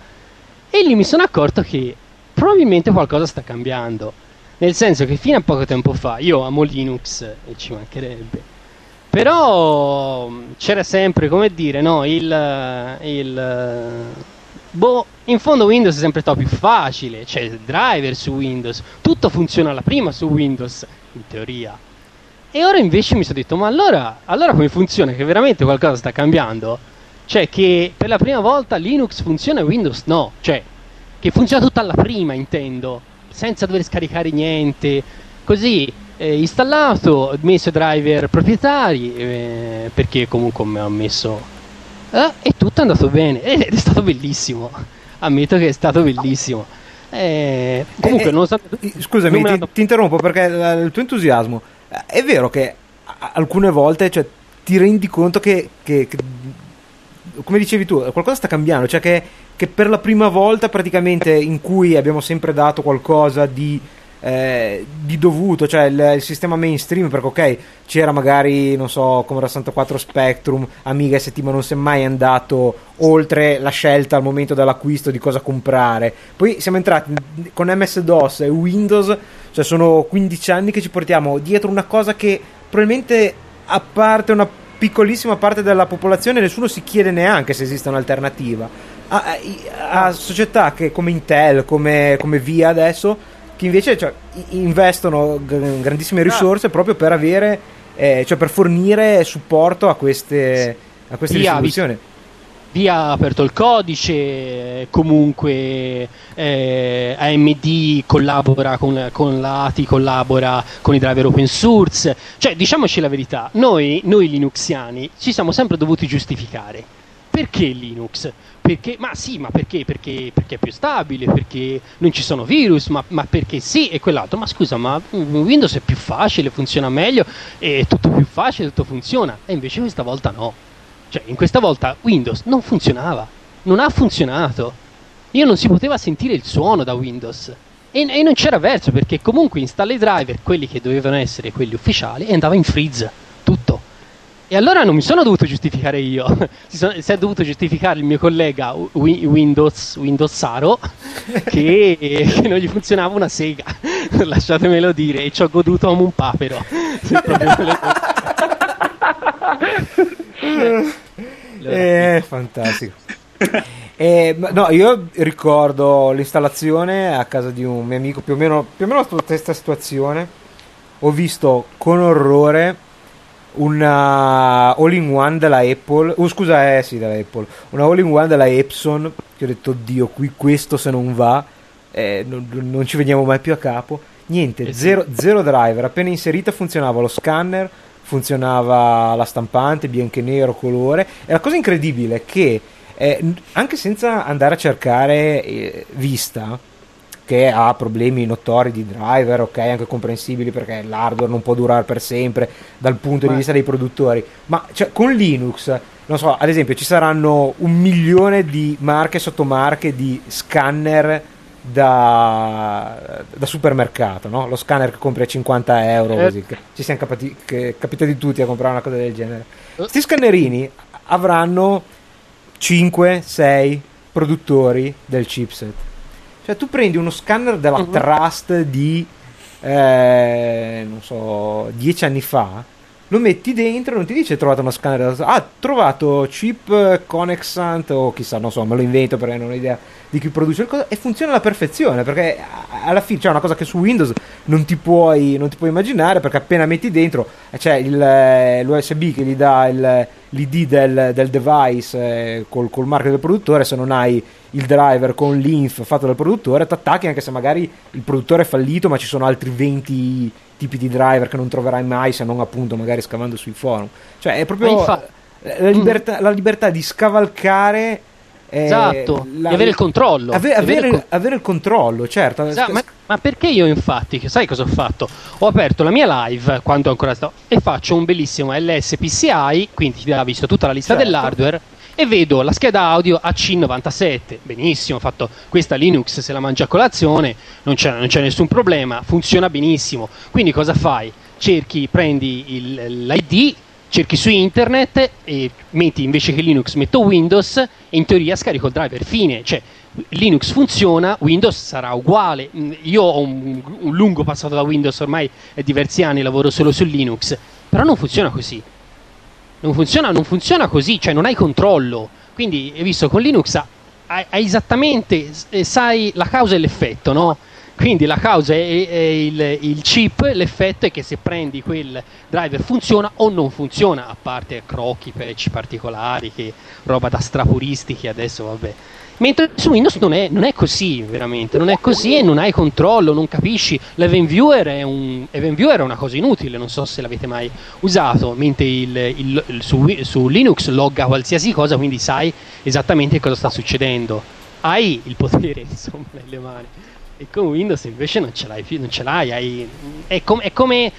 e lì mi sono accorto che probabilmente qualcosa sta cambiando, nel senso che fino a poco tempo fa, io amo Linux e ci mancherebbe, però c'era sempre, come dire, no, in fondo Windows è sempre stato più facile, c'è il driver su Windows, tutto funziona alla prima su Windows, in teoria. E ora invece mi sono detto: ma allora come funziona? Che veramente qualcosa sta cambiando? Cioè che per la prima volta Linux funziona e Windows no, cioè che funziona tutta alla prima, intendo, senza dover scaricare niente, così installato, messo i driver proprietari, perché comunque mi ho messo... e tutto è andato bene ed è stato bellissimo, ammetto che è stato bellissimo. Comunque non so... Scusami, ti interrompo perché il tuo entusiasmo è vero che alcune volte, cioè, ti rendi conto che come dicevi tu, qualcosa sta cambiando, cioè che per la prima volta praticamente in cui abbiamo sempre dato qualcosa di dovuto, cioè il sistema mainstream, perché ok, c'era magari, non so, Commodore 64, Spectrum, Amiga ST, ma non si è mai andato oltre la scelta al momento dell'acquisto di cosa comprare. Poi siamo entrati con MS-DOS e Windows, cioè sono 15 anni che ci portiamo dietro una cosa che probabilmente, a parte una piccolissima parte della popolazione, nessuno si chiede neanche se esiste un'alternativa a società che come Intel, come VIA adesso, che invece, cioè, investono grandissime risorse proprio per avere, cioè per fornire supporto a queste distribuzioni. VIA ha aperto il codice, comunque AMD collabora con l'ATI, collabora con i driver open source. Cioè, diciamoci la verità, noi linuxiani ci siamo sempre dovuti giustificare. Perché Linux? Perché? Ma sì, ma perché? Perché è più stabile, perché non ci sono virus, ma perché sì e quell'altro. Ma scusa, ma Windows è più facile, funziona meglio, è tutto più facile, tutto funziona. E invece questa volta no. Cioè, in questa volta Windows non funzionava, non ha funzionato. Io non si poteva sentire il suono da Windows. E non c'era verso, perché comunque installa i driver, quelli che dovevano essere quelli ufficiali, e andava in freeze, tutto. E allora non mi sono dovuto giustificare io, si è dovuto giustificare il mio collega Windowsaro che non gli funzionava una sega, lasciatemelo dire, e ci ho goduto come un papero. Fantastico. No, io ricordo l'installazione a casa di un mio amico, più o meno la stessa situazione. Ho visto con orrore una all-in-one della Apple, della Apple, una all-in-one della Epson, che ho detto, Dio, qui questo se non va, non ci veniamo mai più a capo. Niente, zero driver, appena inserita funzionava lo scanner, funzionava la stampante, bianco e nero, colore. E la cosa incredibile è che anche senza andare a cercare vista, che ha problemi notori di driver, ok, anche comprensibili perché l'hardware non può durare per sempre dal punto di vista dei produttori, ma cioè, con Linux, non so, ad esempio ci saranno 1 milione di marche, sottomarche di scanner da supermercato, no? Lo scanner che compri a €50, così, ci siamo capitati tutti a comprare una cosa del genere. Questi scannerini avranno 5-6 produttori del chipset. Cioè, tu prendi uno scanner della Trust di non so, 10 anni fa, lo metti dentro e non ti dice trovato uno scanner trovato chip Conexant o chissà, non so, me lo invento perché non ho idea di chi produce il cosa, e funziona alla perfezione, perché alla fine c'è una cosa che su Windows non ti puoi immaginare, perché appena metti dentro c'è l'USB che gli dà l'ID del device col marchio del produttore. Se non hai il driver con l'inf fatto dal produttore, t'attacchi, anche se magari il produttore è fallito, ma ci sono altri 20 tipi di driver che non troverai mai, se non appunto magari scavando sui forum. Cioè è proprio la libertà di scavalcare, esatto, di avere il controllo, avere il controllo, certo, esatto. Ma perché io, infatti, sai cosa ho fatto? Ho aperto la mia live quando ancora sto, e faccio un bellissimo LSPCI, quindi ti ha visto tutta la lista, certo, dell'hardware, e vedo la scheda audio AC97, benissimo, ho fatto questa Linux, se la mangia a colazione, non c'è nessun problema, funziona benissimo. Quindi cosa fai? Prendi l'ID, cerchi su internet e metti, invece che Linux metto Windows, e in teoria scarico il driver, fine. Cioè, Linux funziona, Windows sarà uguale. Io ho un lungo passato da Windows, ormai è diversi anni, lavoro solo su Linux, però non funziona così. Non funziona così, cioè non hai controllo. Quindi, hai visto, con Linux hai esattamente, sai, la causa e l'effetto, no? Quindi la causa è il chip, l'effetto è che se prendi quel driver funziona o non funziona, a parte crocchi, patch particolari, che roba da strapuristi, che adesso vabbè. Mentre su Windows non è così, veramente, non è così, e non hai controllo, non capisci. L'EventViewer è una cosa inutile, non so se l'avete mai usato, mentre su Linux logga qualsiasi cosa, quindi sai esattamente cosa sta succedendo. Hai il potere, insomma, nelle mani. E con Windows invece non ce l'hai più, non ce l'hai, è come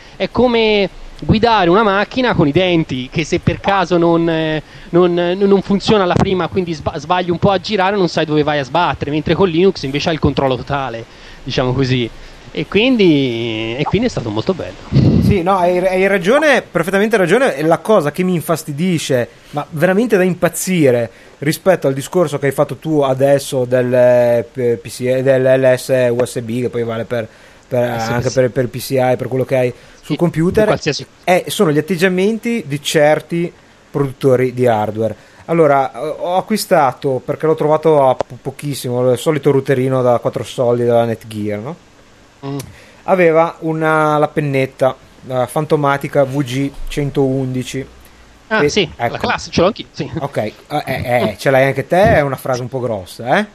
guidare una macchina con i denti, che se per caso non funziona la prima, quindi sbagli un po' a girare, non sai dove vai a sbattere, mentre con Linux invece hai il controllo totale, diciamo così. E quindi è stato molto bello. Sì, no, hai ragione, perfettamente ragione. La cosa che mi infastidisce, ma veramente da impazzire, rispetto al discorso che hai fatto tu adesso del PCI, dell'LS USB, che poi vale per PCI, per quello che hai sul computer, qualsiasi... sono gli atteggiamenti di certi produttori di hardware. Allora, ho acquistato, perché l'ho trovato a pochissimo, il solito routerino da 4 soldi della Netgear, no? Aveva la pennetta fantomatica VG111. Ah sì, ecco. La classe ce l'ho anch'io, sì. Ok, ce l'hai anche te, è una frase un po' grossa, eh?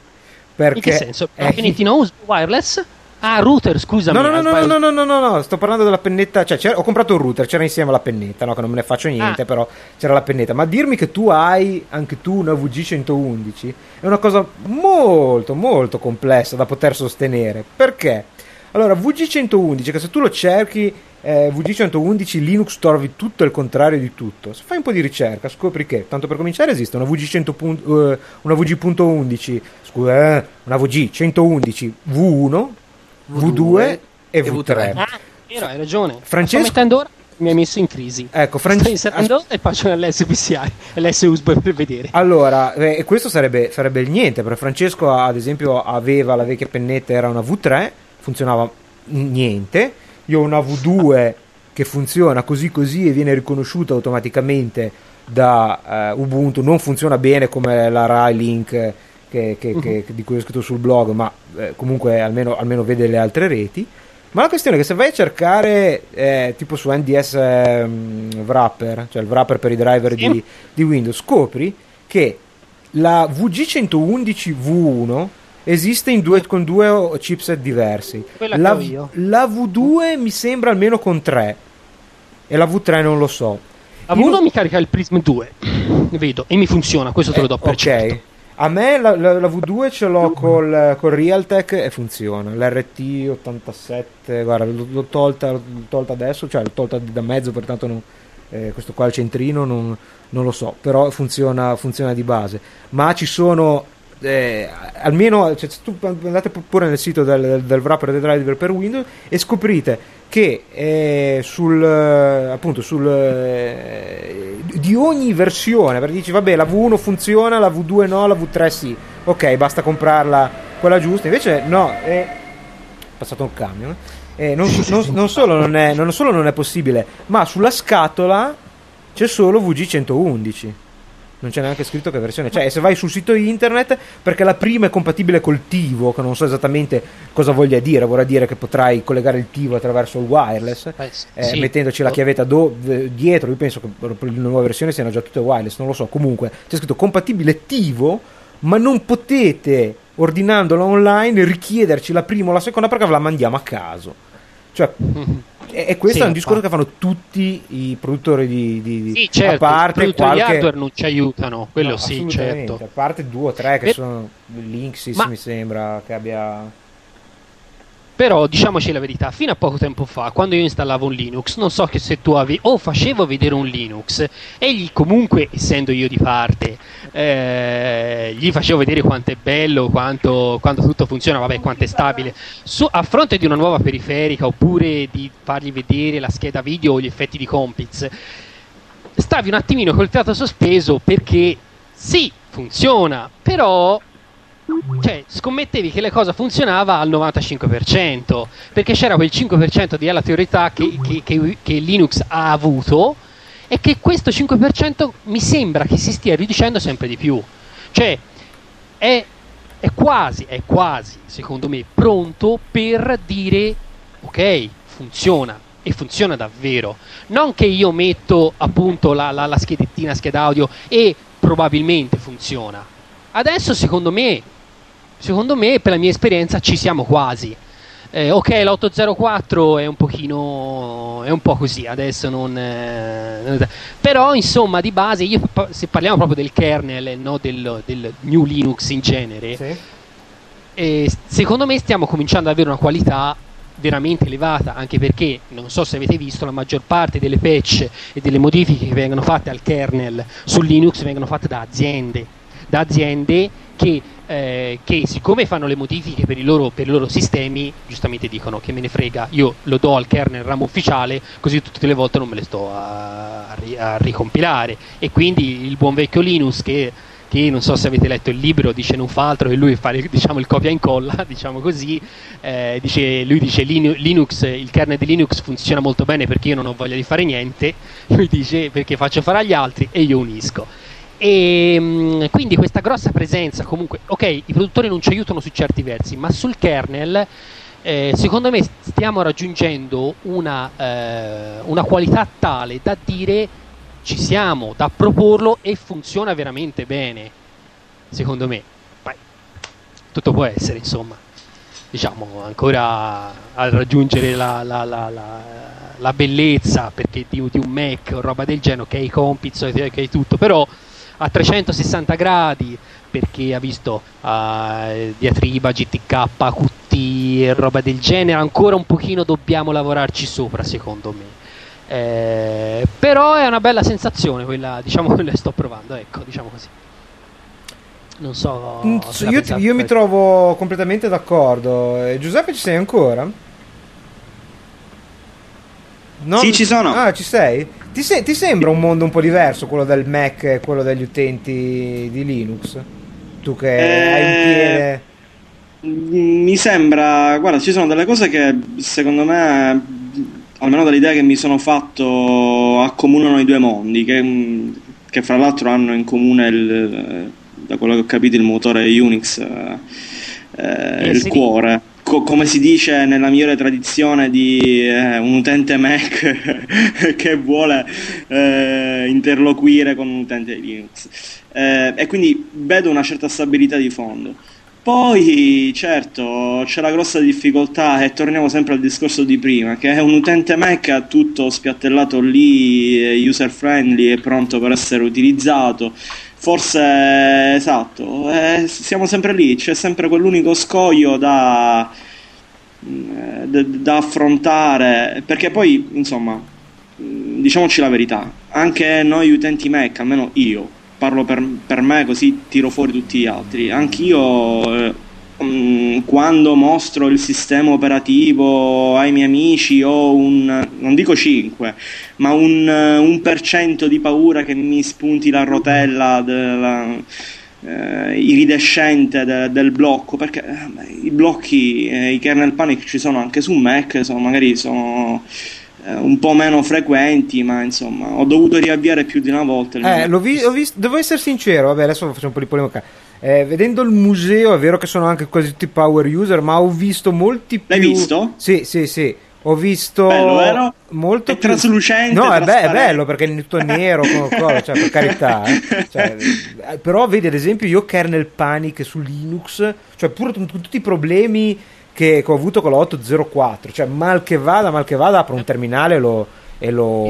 Perché, in che senso? La pennettina wireless? Ah, router, scusami. No, sto parlando della pennetta, cioè ho comprato un router, c'era insieme la pennetta, no? Che non me ne faccio niente, però c'era la pennetta. Ma dirmi che tu hai anche tu una VG111 è una cosa molto molto complessa da poter sostenere. Perché? Allora, VG111, che se tu lo cerchi, VG111 Linux, trovi tutto il contrario di tutto. Se fai un po' di ricerca scopri che, tanto per cominciare, esiste una una VG111 V1, V2 e V3. Ah, vero, hai ragione. Francesco, sto mettendo ora, mi hai messo in crisi. Ecco, sto inserendo e faccio l'SPCI e l'SUSB per vedere. Allora, questo sarebbe il niente, perché Francesco, ad esempio, aveva la vecchia pennetta, era una V3, funzionava niente. Io ho una V2 che funziona così così e viene riconosciuta automaticamente da Ubuntu, non funziona bene come la Rai Link che di cui ho scritto sul blog, ma comunque almeno vede le altre reti. Ma la questione è che se vai a cercare tipo su NDS wrapper, cioè il wrapper per i driver di Windows, scopri che la VG111 V1 esiste con due chipset diversi. La V2 mi sembra almeno con 3, e la V3 non lo so. La V1 mi carica il Prism 2, vedo, e mi funziona, questo te lo do per certo. A me la V2 ce l'ho col Realtek e funziona. L'RT87, guarda, l'ho tolta adesso, cioè l'ho tolta da mezzo, pertanto non... questo qua al centrino non lo so, però funziona di base. Ma ci sono... almeno, cioè, tu andate pure nel sito del wrapper del driver per Windows e scoprite che di ogni versione, perché dici vabbè, la V1 funziona, la V2 no, la V3 sì, ok, basta comprarla quella giusta. Invece no, è passato un camion, non solo non è possibile, ma sulla scatola c'è solo VG111, non c'è neanche scritto che versione. Cioè, se vai sul sito internet, perché la prima è compatibile col Tivo, che non so esattamente cosa voglia dire. Vorrà dire che potrai collegare il Tivo attraverso il wireless, sì, mettendoci la chiavetta dietro. Io penso che per la nuova versione siano già tutte wireless, non lo so. Comunque c'è scritto compatibile Tivo, ma non potete, ordinandola online, richiederci la prima o la seconda, perché ve la mandiamo a caso. Cioè e questo è un discorso che fanno tutti i produttori di sì, certo, a parte i produttori di hardware non ci aiutano, quello no, sì, certo, a parte 2 o 3 che sono Linksys, mi sembra che abbia. Però diciamoci la verità, fino a poco tempo fa, quando io installavo un Linux, non so che se tu avevi o facevo vedere un Linux, egli comunque, essendo io di parte, gli facevo vedere quanto è bello, quanto tutto funziona, vabbè, quanto è stabile. A fronte di una nuova periferica, oppure di fargli vedere la scheda video o gli effetti di Compiz, stavi un attimino col fiato sospeso, perché sì, funziona, però... cioè, scommettevi che la cosa funzionava al 95%, perché c'era quel 5% di aleatorietà che Linux ha avuto, e che questo 5% mi sembra che si stia riducendo sempre di più. Cioè, è quasi, secondo me, pronto per dire, ok, funziona. E funziona davvero. Non che io metto appunto la schedettina, scheda audio, e probabilmente funziona. Adesso, secondo me, per la mia esperienza, ci siamo quasi. Ok, l'804 è un po' così, adesso non. Però, insomma, di base, io, se parliamo proprio del kernel, no, del New Linux in genere, sì, secondo me stiamo cominciando ad avere una qualità veramente elevata, anche perché non so se avete visto, la maggior parte delle patch e delle modifiche che vengono fatte al kernel su Linux vengono fatte da aziende che siccome fanno le modifiche per i loro sistemi, giustamente dicono che me ne frega, io lo do al kernel ramo ufficiale, così tutte le volte non me le sto a ricompilare. E quindi il buon vecchio Linux, che non so se avete letto il libro, dice non fa altro che lui fare, diciamo, il copia e incolla, diciamo così, lui dice Linux, il kernel di Linux funziona molto bene perché io non ho voglia di fare niente, lui dice perché faccio fare agli altri e io unisco. E quindi questa grossa presenza, comunque, ok, i produttori non ci aiutano su certi versi, ma sul kernel secondo me stiamo raggiungendo una qualità tale da dire ci siamo, da proporlo e funziona veramente bene, secondo me. Vai. Tutto può essere, insomma, diciamo, ancora a raggiungere la bellezza, perché di un Mac o roba del genere, ok, Compiz, ok, tutto, però a 360 gradi, perché ha visto diatriba, GTK, QT e roba del genere, ancora un pochino dobbiamo lavorarci sopra, secondo me. Però è una bella sensazione quella, diciamo, che sto provando, ecco, diciamo così. Non so, io mi trovo completamente d'accordo. Giuseppe, ci sei ancora? No? Sì, ci sono. Ah, ci sei? Ti sembra un mondo un po' diverso quello del Mac e quello degli utenti di Linux? Tu che hai un piede... Mi sembra, guarda, ci sono delle cose che secondo me, almeno dall'idea che mi sono fatto, accomunano i due mondi, che fra l'altro hanno in comune, da quello che ho capito, il motore Unix, il cuore. Come si dice nella migliore tradizione di un utente Mac che vuole interloquire con un utente Linux, e quindi vedo una certa stabilità di fondo. Poi certo c'è la grossa difficoltà, e torniamo sempre al discorso di prima, che è un utente Mac tutto spiattellato lì, user friendly e pronto per essere utilizzato. Forse, esatto, siamo sempre lì, c'è sempre quell'unico scoglio da affrontare, perché poi, insomma, diciamoci la verità, anche noi utenti Mac, almeno io, parlo per me, così tiro fuori tutti gli altri, anch'io quando mostro il sistema operativo ai miei amici ho non dico 5, ma un % di paura che mi spunti la rotella iridescente del blocco, perché i blocchi, i kernel panic ci sono anche su Mac, magari sono un po' meno frequenti, ma insomma ho dovuto riavviare più di una volta il devo essere sincero, vabbè, adesso facciamo un po' di polemica. Vedendo il museo, è vero che sono anche quasi tutti power user, ma ho visto molti più. L'hai visto? Sì. Ho visto. Bello, vero? Molto. È più... traslucente. No, è bello perché è tutto nero, cioè, per carità. Cioè, però vedi, ad esempio, io kernel panic su Linux, cioè pure con tutti i problemi che ho avuto con la 804, cioè mal che vada, apro un terminale e lo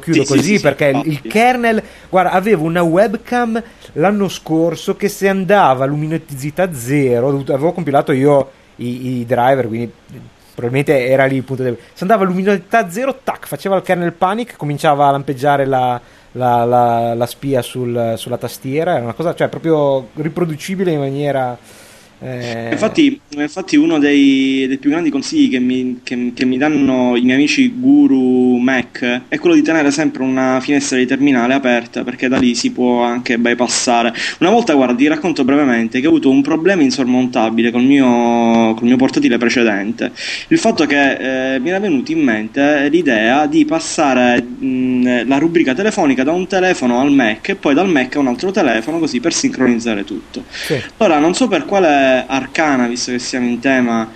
chiudo così, perché il kernel, guarda, avevo una webcam l'anno scorso che se andava luminosità zero, avevo compilato io i driver, quindi probabilmente era lì il punto debole. Se andava luminosità zero, tac, faceva il kernel panic, cominciava a lampeggiare la spia sulla tastiera, era una cosa, cioè, proprio riproducibile in maniera... Infatti uno dei più grandi consigli che mi danno i miei amici guru Mac è quello di tenere sempre una finestra di terminale aperta, perché da lì si può anche bypassare. Una volta, guarda, ti racconto brevemente che ho avuto un problema insormontabile col mio portatile precedente, il fatto che mi era venuta in mente l'idea di passare la rubrica telefonica da un telefono al Mac e poi dal Mac a un altro telefono, così per sincronizzare tutto. Sì. Allora, non so per quale Arcana, visto che siamo in tema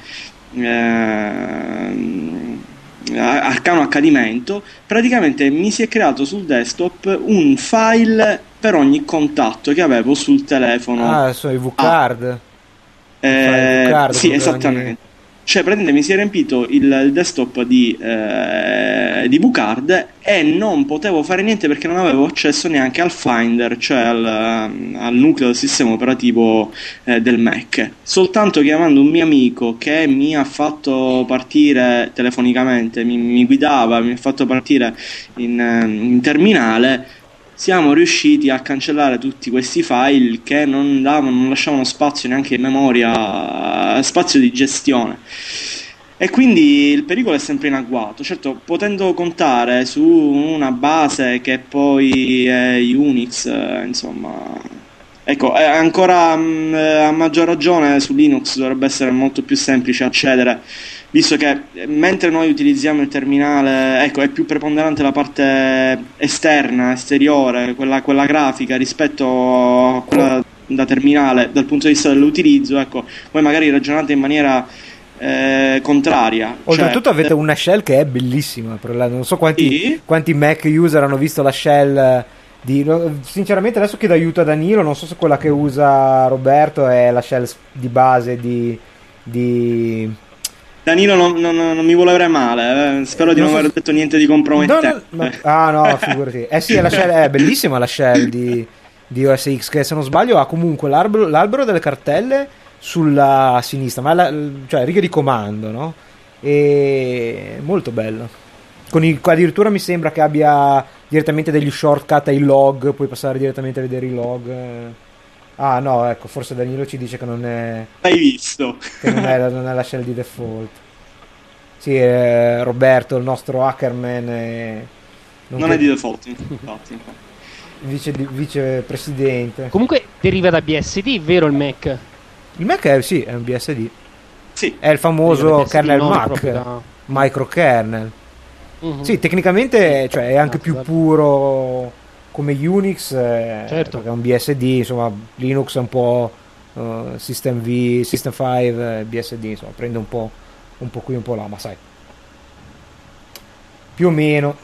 arcano accadimento, praticamente mi si è creato sul desktop un file per ogni contatto che avevo sul telefono. Ah, sono i V-Card. Sì, esattamente. Cioè praticamente mi si è riempito il desktop di bookcard e non potevo fare niente perché non avevo accesso neanche al Finder, cioè al nucleo del sistema operativo del Mac. Soltanto chiamando un mio amico che mi ha fatto partire telefonicamente, mi guidava, mi ha fatto partire in terminale, siamo riusciti a cancellare tutti questi file che non lasciavano spazio neanche in memoria, spazio di gestione. E quindi il pericolo è sempre in agguato. Certo, potendo contare su una base che poi è Unix, insomma, ecco, è ancora a maggior ragione su Linux dovrebbe essere molto più semplice accedere, visto che mentre noi utilizziamo il terminale, ecco, è più preponderante la parte esterna, esteriore, quella grafica rispetto a quella da terminale dal punto di vista dell'utilizzo. Ecco, voi magari ragionate in maniera contraria. Oltretutto cioè, avete una shell che è bellissima, non so quanti Mac user hanno visto la shell di... Sinceramente adesso chiedo aiuto a Danilo, non so se quella che usa Roberto è la shell di base di... Danilo non mi vuole avere male, spero di non aver detto niente di compromettente. No, figurati. Sì, è, è bellissima la shell di OS X, che se non sbaglio ha comunque l'albero delle cartelle sulla sinistra, ma cioè righe di comando, no? E molto bello. Addirittura mi sembra che abbia direttamente degli shortcut ai log, puoi passare direttamente a vedere i log. Ah no, ecco, forse Danilo ci dice che non è... L'hai visto? Che non è la shell di default. Sì, Roberto, il nostro hackerman... Non è di default, infatti. Vicepresidente. Comunque deriva da BSD, vero il Mac? Il Mac è un BSD. Sì. È il famoso kernel Mac, microkernel. Uh-huh. Sì, tecnicamente cioè, è anche più puro... come Unix, certo. Perché è un BSD, insomma, Linux è un po' System V, System 5, BSD, insomma, prende un po' qui, un po' là, ma sai, più o meno.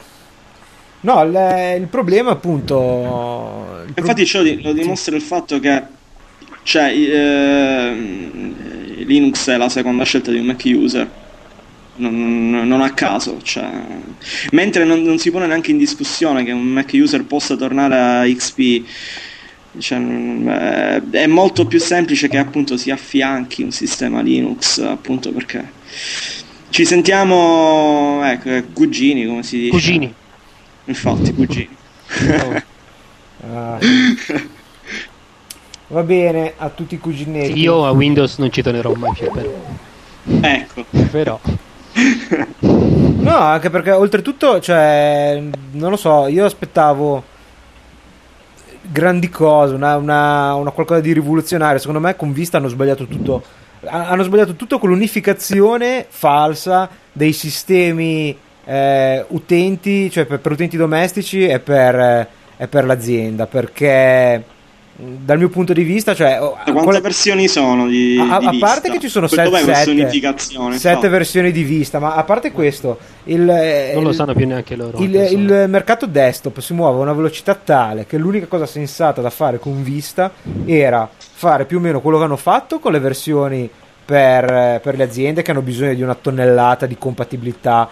No, il problema appunto... Infatti ciò lo dimostra il fatto che cioè, Linux è la seconda scelta di un Mac user. Non a caso, cioè. Mentre non si pone neanche in discussione che un Mac user possa tornare a XP, cioè, è molto più semplice che appunto si affianchi un sistema Linux, appunto perché ci sentiamo, ecco, cugini, come si dice. Cugini. Infatti, cugini. Oh. Va bene, a tutti i cuginetti. Io a Windows non ci tornerò mai più, ecco, però. No, anche perché oltretutto, cioè, non lo so, io aspettavo grandi cose, una qualcosa di rivoluzionario. Secondo me con Vista hanno sbagliato tutto. Hanno sbagliato tutto con l'unificazione falsa dei sistemi utenti, cioè per utenti domestici e per l'azienda, perché dal mio punto di vista, cioè, quante versioni sono di Vista? A parte che ci sono sette versioni di Vista, ma a parte questo, non lo sanno più neanche loro. Il mercato desktop si muove a una velocità tale che l'unica cosa sensata da fare con Vista era fare più o meno quello che hanno fatto con le versioni per le aziende che hanno bisogno di una tonnellata di compatibilità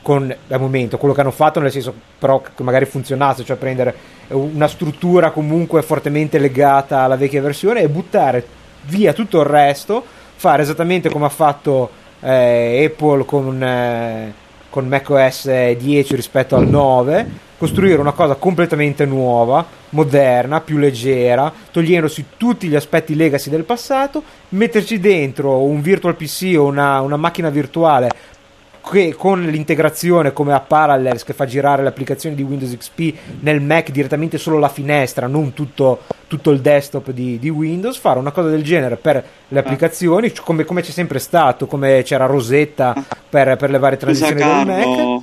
con al momento, quello che hanno fatto, nel senso però che magari funzionasse, cioè prendere una struttura comunque fortemente legata alla vecchia versione e buttare via tutto il resto, fare esattamente come ha fatto Apple con Mac OS 10 rispetto al 9, costruire una cosa completamente nuova, moderna, più leggera, togliendosi tutti gli aspetti legacy del passato, metterci dentro un virtual PC o una macchina virtuale che con l'integrazione come a Parallels, che fa girare l'applicazione di Windows XP nel Mac direttamente solo la finestra, non tutto il desktop di Windows, fare una cosa del genere per le applicazioni, come c'è sempre stato, come c'era Rosetta per le varie transizioni del Mac.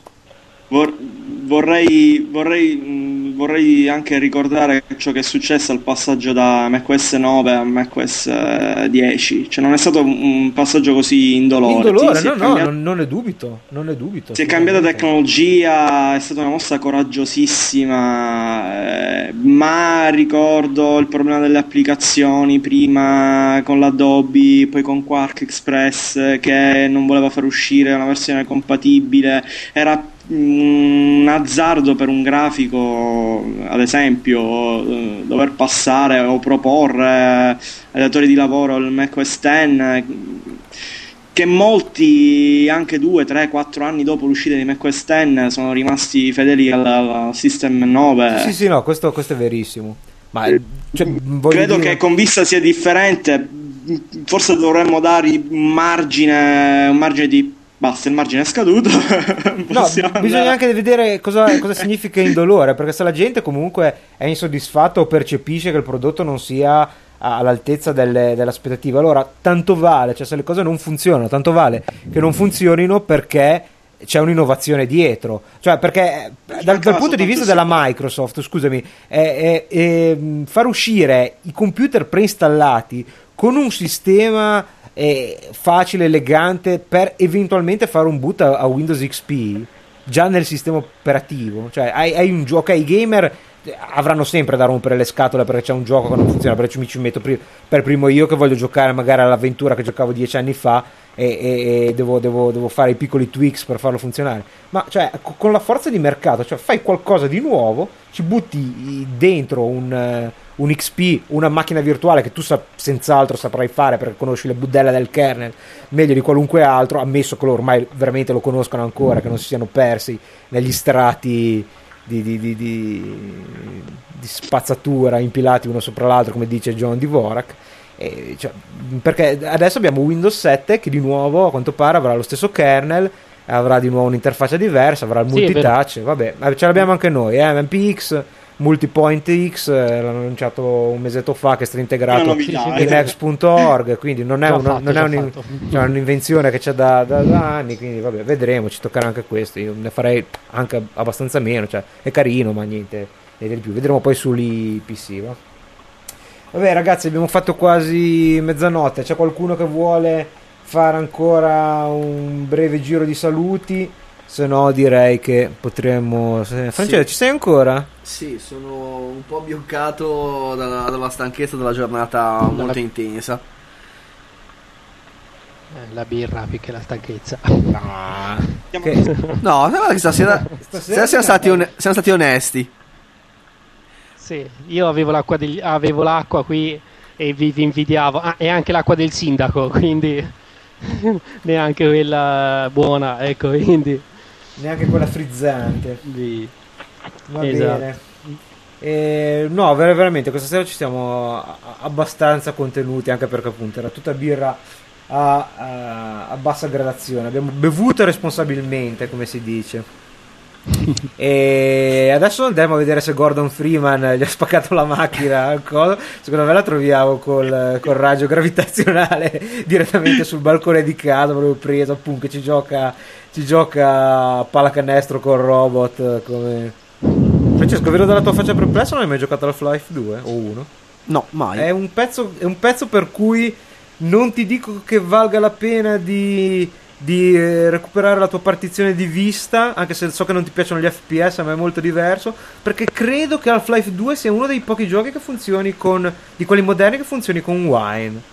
Vorrei vorrei anche ricordare ciò che è successo al passaggio da Mac OS 9 a Mac OS 10, cioè non è stato un passaggio così indolore. Indolore, sì, no, cambiato... non ne dubito. Si è cambiata tecnologia, è stata una mossa coraggiosissima, ma ricordo il problema delle applicazioni prima con l'Adobe, poi con Quark Express che non voleva far uscire una versione compatibile, era un azzardo per un grafico, ad esempio, dover passare o proporre ai datori di lavoro il Mac OS X, che molti anche 2, 3, 4 anni dopo l'uscita di Mac OS X sono rimasti fedeli al System 9. Sì, sì, no, questo è verissimo. Ma cioè, credo che con vista sia differente, forse dovremmo dare un margine di basta, il margine è scaduto. No, bisogna anche vedere cosa significa indolore, perché se la gente comunque è insoddisfatta o percepisce che il prodotto non sia all'altezza dell'aspettativa, allora tanto vale, cioè se le cose non funzionano, tanto vale che non funzionino, perché c'è un'innovazione dietro, cioè perché dal punto di vista della Microsoft, scusami, far uscire i computer preinstallati con un sistema facile, elegante, per eventualmente fare un boot a Windows XP già nel sistema operativo, cioè hai un gioco, i gamer avranno sempre da rompere le scatole perché c'è un gioco che non funziona, perché mi ci metto per primo io che voglio giocare magari all'avventura che giocavo 10 anni fa e devo fare i piccoli tweaks per farlo funzionare, ma cioè con la forza di mercato, cioè fai qualcosa di nuovo, ci butti dentro un XP, una macchina virtuale che tu senz'altro saprai fare perché conosci le budella del kernel meglio di qualunque altro, ammesso che loro ormai veramente lo conoscano ancora, che non si siano persi negli strati di spazzatura impilati uno sopra l'altro, come dice John Dvorak, cioè, perché adesso abbiamo Windows 7 che di nuovo a quanto pare avrà lo stesso kernel, avrà di nuovo un'interfaccia diversa, avrà il multitouch, vabbè, ce l'abbiamo anche noi, MPX, Multipoint X, l'hanno annunciato un mesetto fa che è stato integrato in X.org, quindi non è un'invenzione che c'è da anni, quindi vabbè, vedremo, ci toccherà anche questo, io ne farei anche abbastanza meno, cioè è carino ma niente di più, vedremo poi sull'IPC, va? Vabbè ragazzi, abbiamo fatto quasi mezzanotte, c'è qualcuno che vuole fare ancora un breve giro di saluti? Se no direi che potremmo... Francesco, sì. Ci sei ancora? Sì, sono un po' bioccato dalla stanchezza della giornata molto intensa. La birra più che la stanchezza. No, stasera siamo stati onesti. Sì, io avevo l'acqua qui e vi invidiavo. Ah, e anche l'acqua del sindaco, quindi neanche quella buona, ecco, quindi... Neanche quella frizzante. Sì. Va esatto. Bene. No, veramente questa sera ci siamo abbastanza contenuti, anche perché appunto era tutta birra a bassa gradazione. Abbiamo bevuto responsabilmente, come si dice. E adesso andiamo a vedere se Gordon Freeman gli ha spaccato la macchina. Secondo me la troviamo col raggio gravitazionale direttamente sul balcone di casa, proprio preso, appunto, che ci gioca pallacanestro col robot come... Francesco, vedo dalla tua faccia perplessa, non hai mai giocato Half-Life 2 o 1? No, mai. È un pezzo per cui non ti dico che valga la pena di recuperare la tua partizione di vista, anche se so che non ti piacciono gli FPS, ma è molto diverso, perché credo che Half-Life 2 sia uno dei pochi giochi che funzioni di quelli moderni che funzioni con Wine.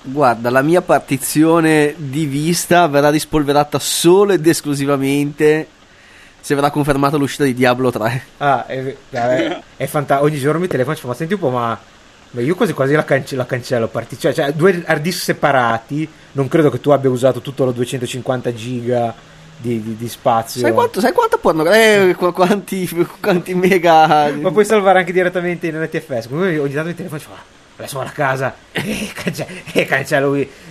Guarda, la mia partizione di vista verrà rispolverata solo ed esclusivamente se verrà confermata l'uscita di Diablo 3. Ah, è fantastico. Ogni giorno mi telefono e dico, ma senti un po', ma io quasi la cancello partizione. Cioè, due hard disk separati, non credo che tu abbia usato tutto lo 250 giga di spazio. Sai quanto pornografia, quanti mega... Ma puoi salvare anche direttamente in NTFS. Comunque ogni tanto mi telefono e dico, adesso vado a casa e cancello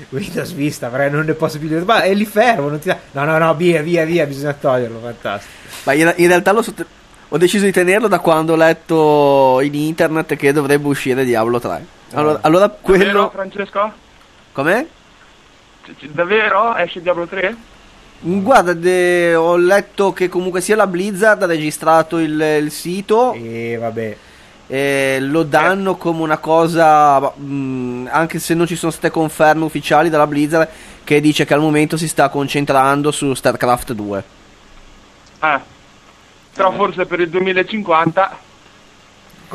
Windows Vista, perché non ne posso più dire, ma è lì fermo, non ti dà... no via bisogna toglierlo, fantastico. Ma in realtà ho deciso di tenerlo da quando ho letto in internet che dovrebbe uscire Diablo 3. Allora quello... Davvero, Francesco? Come? Davvero? Esce Diablo 3? Guarda, ho letto che comunque sia la Blizzard ha registrato il sito e vabbè, lo danno come una cosa, anche se non ci sono state conferme ufficiali dalla Blizzard, che dice che al momento si sta concentrando su StarCraft 2. Però forse per il 2050,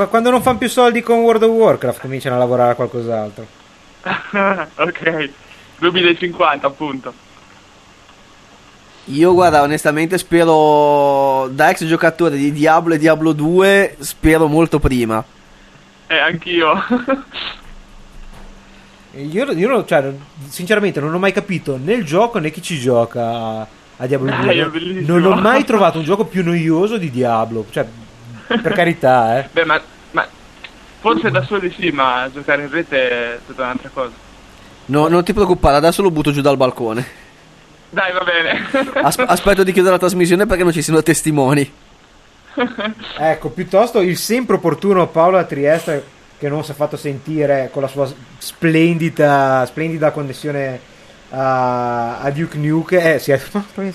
quando non fanno più soldi con World of Warcraft, cominciano a lavorare a qualcos'altro. Ok, 2050 appunto. Io guarda, onestamente spero, da ex giocatore di Diablo e Diablo 2, spero molto prima. Anch'io. Io cioè, sinceramente non ho mai capito né il gioco né chi ci gioca a Diablo 2. Non ho mai trovato un gioco più noioso di Diablo, cioè, per carità, eh. Beh, ma forse da soli sì, ma giocare in rete è tutta un'altra cosa. No, non ti preoccupare, adesso lo butto giù dal balcone. Dai, va bene. Aspetto di chiudere la trasmissione perché non ci siano testimoni. Ecco, piuttosto il sempre opportuno Paolo a Trieste, che non si è fatto sentire con la sua splendida connessione a Duke Nukem. Si è con la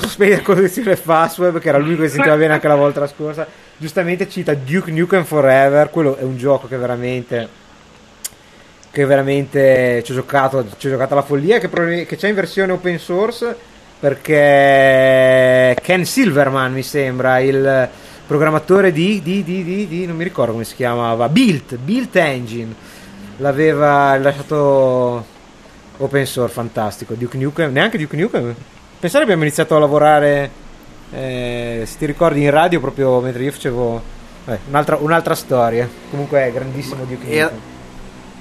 sua splendida connessione Fastweb, che era l'unico che si sentiva bene anche la volta scorsa. Giustamente cita Duke Nukem Forever. Quello è un gioco che veramente ci ho giocato alla follia, che c'è in versione open source, perché Ken Silverman, mi sembra, il programmatore di non mi ricordo come si chiamava, Built Engine, l'aveva lasciato open source. Fantastico. Duke Nukem, neanche Duke Nukem, pensare, abbiamo iniziato a lavorare, se ti ricordi, in radio proprio mentre io facevo un'altra storia. Comunque è grandissimo Duke Nukem.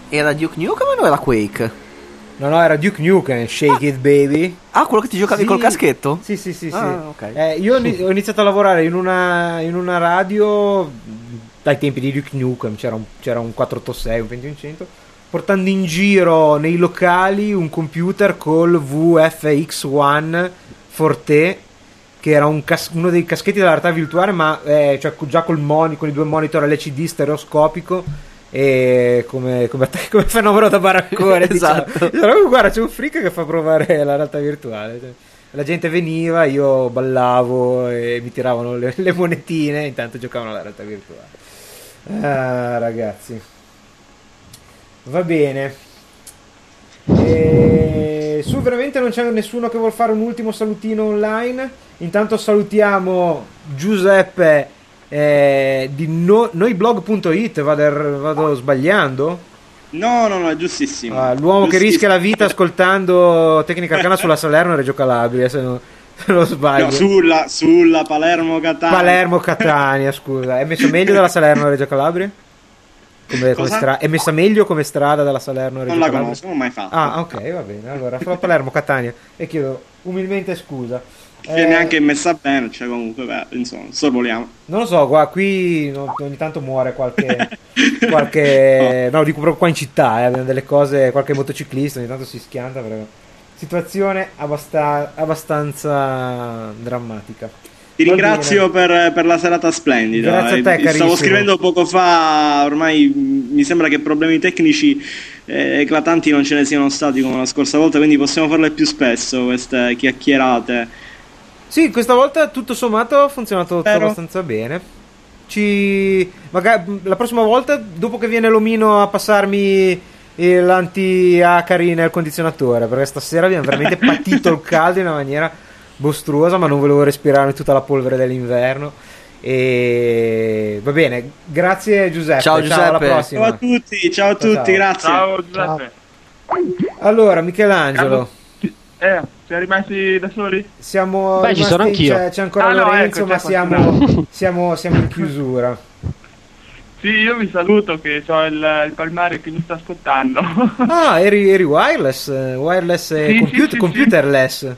Era Duke Nukem o era Quake? No, era Duke Nukem, Shake It Baby. Ah, quello che ti giocavi, sì, col caschetto? Sì. Okay. Io ho iniziato a lavorare in una radio dai tempi di Duke Nukem, c'era un 486, un 2100, portando in giro nei locali un computer col VFX1 Forte, che era uno dei caschetti della realtà virtuale, ma cioè già con i due monitor LCD stereoscopico, e come fenomeno da baraccone. Esatto. Diciamo, guarda, c'è un freak che fa provare la realtà virtuale, cioè, la gente veniva, io ballavo e mi tiravano le monetine, intanto giocavano alla realtà virtuale. Ragazzi, va bene, su, veramente non c'è nessuno che vuol fare un ultimo salutino online? Intanto salutiamo Giuseppe di noiblog.it. vado sbagliando? No, è giustissimo. L'uomo che rischia la vita ascoltando Tecnica Arcana sulla Salerno e Reggio Calabria, se non sbaglio. No, sulla Palermo Catania, scusa. È messa meglio dalla Salerno a Reggio Calabria? È messa meglio come strada dalla Salerno a Reggio Calabria? Non la conosco, non ho mai fatto. Ah, ok, va bene. Allora, sulla Palermo Catania, e chiedo umilmente scusa. Che neanche messa bene, cioè comunque, insomma, sorvoliamo. Non lo so, qua qui ogni tanto muore qualche no, dico proprio qua in città, abbiamo delle cose, qualche motociclista ogni tanto si schianta, però situazione abbastanza drammatica. Ti ringrazio per la serata splendida. Grazie a te, carissimo. Stavo scrivendo poco fa, ormai mi sembra che problemi tecnici eclatanti non ce ne siano stati come la scorsa volta, quindi possiamo farle più spesso queste chiacchierate. Sì, questa volta tutto sommato ha funzionato tutto abbastanza bene. Magari la prossima volta, dopo che viene l'omino a passarmi l'antiacari nel condizionatore, perché stasera abbiamo veramente patito il caldo in una maniera bostruosa, ma non volevo respirare tutta la polvere dell'inverno. E va bene, grazie Giuseppe. Ciao Giuseppe. Ciao, alla prossima. Ciao a tutti, grazie. Ciao Giuseppe. Allora, Michelangelo. Siamo rimasti da soli? Siamo. Beh, ci sono anch'io. C'è ancora Lorenzo, ecco, ma siamo in chiusura. Sì, io vi saluto che ho il palmare che mi sta ascoltando. Ah, eri wireless e sì, computerless. Sì.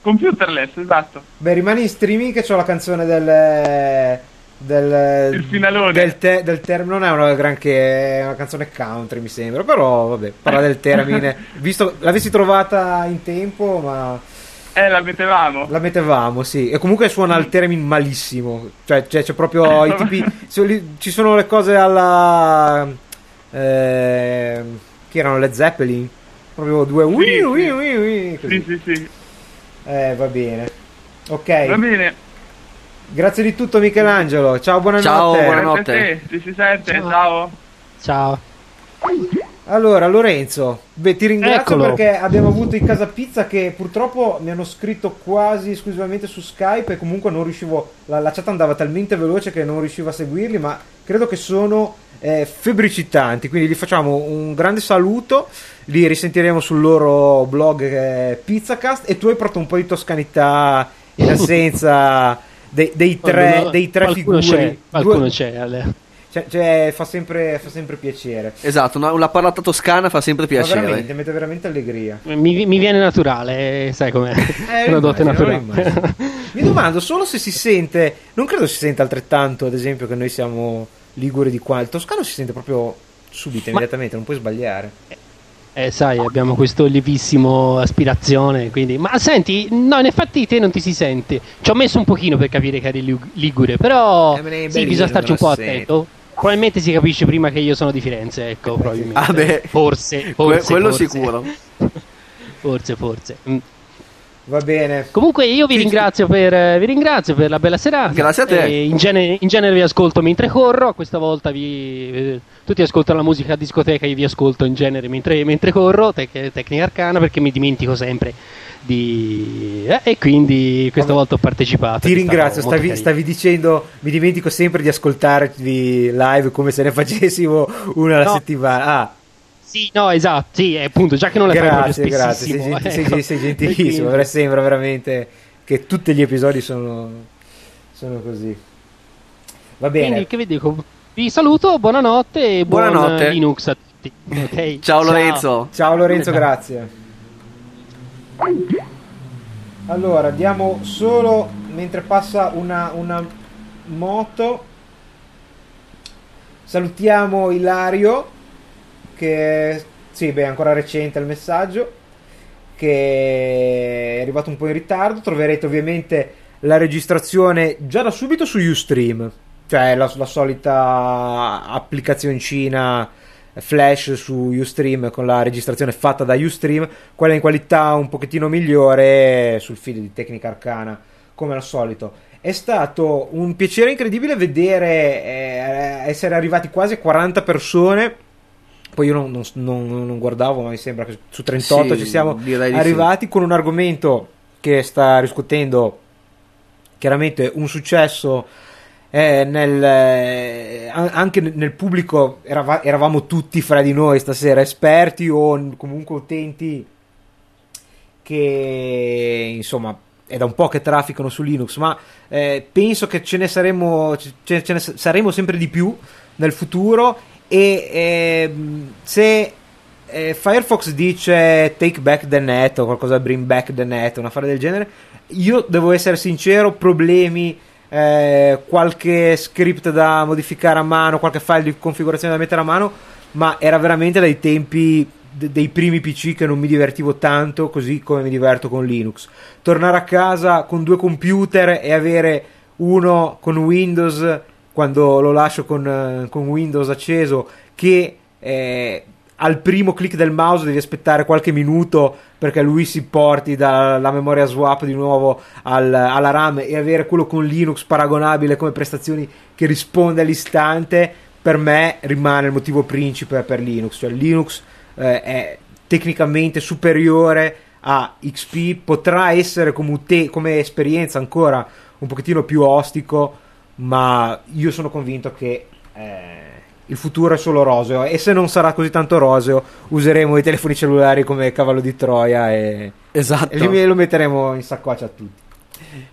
Computerless, esatto. Beh, rimani in streaming che c'ho la canzone del finalone del Theremin. Non è una granché, è una canzone country, mi sembra, però vabbè, parla del Theremin. Visto l'avessi trovata in tempo, ma la mettevamo, sì. E comunque suona il Theremin malissimo, cioè c'è proprio i tipi ci sono le cose alla che erano le Zeppelin, proprio due. Sì, sì. Va bene. Ok. Va bene. Grazie di tutto, Michelangelo. Ciao, buonanotte. Ciao, buonanotte. Ci si sente, ciao. Ciao. Allora, Lorenzo, beh, ti ringrazio. Eccolo. Perché abbiamo avuto in casa pizza che purtroppo mi hanno scritto quasi esclusivamente su Skype e comunque non riuscivo, la chat andava talmente veloce che non riuscivo a seguirli, ma credo che sono febbricitanti, quindi gli facciamo un grande saluto, li risentiremo sul loro blog Pizzacast. E tu hai portato un po' di toscanità in assenza dei tre figuri. Qualcuno c'è, Ale. Cioè, fa sempre piacere. Esatto, una parlata toscana fa sempre piacere. Ma veramente, mette veramente allegria. Mi viene naturale, sai com'è. Una dote naturale. Mi domando solo se si sente. Non credo si senta altrettanto, ad esempio, che noi siamo liguri di qua. Il toscano si sente proprio subito, immediatamente, non puoi sbagliare. Sai, abbiamo questo lievissimo aspirazione, quindi... Ma senti, no, in effetti te non ti si sente. Ci ho messo un pochino per capire che eri ligure, però... sì, bisogna starci un po' attento. Probabilmente si capisce prima che io sono di Firenze, ecco, probabilmente. Ah beh, forse quello sicuro. Forse. Va bene. Comunque io vi ringrazio per la bella serata. Grazie a te. In genere vi ascolto mentre corro, questa volta tutti ascoltano la musica a discoteca, io vi ascolto in genere mentre corro, Tecnica Arcana, perché mi dimentico sempre e quindi questa volta ho partecipato. Ti ringrazio, stavi dicendo mi dimentico sempre di ascoltarvi live come se ne facessimo una alla settimana. Ah sì, no, esatto, sì, appunto, già che non la fai proprio spessissimo. Sei gentilissimo, quindi... sembra veramente che tutti gli episodi sono così. Va bene, quindi che vi dico, vi saluto, buonanotte e buon Linux a tutti, okay? ciao Lorenzo, grazie. Allora, diamo solo, mentre passa una moto, salutiamo Ilario, che sì, beh, è ancora recente il messaggio, che è arrivato un po' in ritardo. Troverete ovviamente la registrazione già da subito su Ustream, cioè la solita applicazioncina Flash su Ustream con la registrazione fatta da Ustream, quella in qualità un pochettino migliore sul feed di Tecnica Arcana, come al solito. È stato un piacere incredibile vedere essere arrivati quasi 40 persone. Poi io non guardavo, ma mi sembra che su 38 sì, ci siamo arrivati, sì, con un argomento che sta riscuotendo chiaramente un successo. Anche nel pubblico eravamo tutti fra di noi stasera esperti o comunque utenti che insomma è da un po' che trafficano su Linux, ma penso che ce ne saremo sempre di più nel futuro. E se Firefox dice take back the net o qualcosa, bring back the net, una fare del genere, io devo essere sincero, problemi, qualche script da modificare a mano, qualche file di configurazione da mettere a mano, ma era veramente dai tempi dei primi PC che non mi divertivo tanto così come mi diverto con Linux. Tornare a casa con 2 computer e avere uno con Windows, quando lo lascio con Windows acceso, che al primo click del mouse devi aspettare qualche minuto perché lui si porti dalla memoria swap di nuovo alla RAM, e avere quello con Linux paragonabile come prestazioni che risponde all'istante, per me rimane il motivo principe per Linux. Cioè Linux è tecnicamente superiore a XP, potrà essere come esperienza ancora un pochettino più ostico, ma io sono convinto che il futuro è solo roseo, e se non sarà così tanto roseo useremo i telefoni cellulari come cavallo di Troia e lo metteremo in saccoccia a tutti.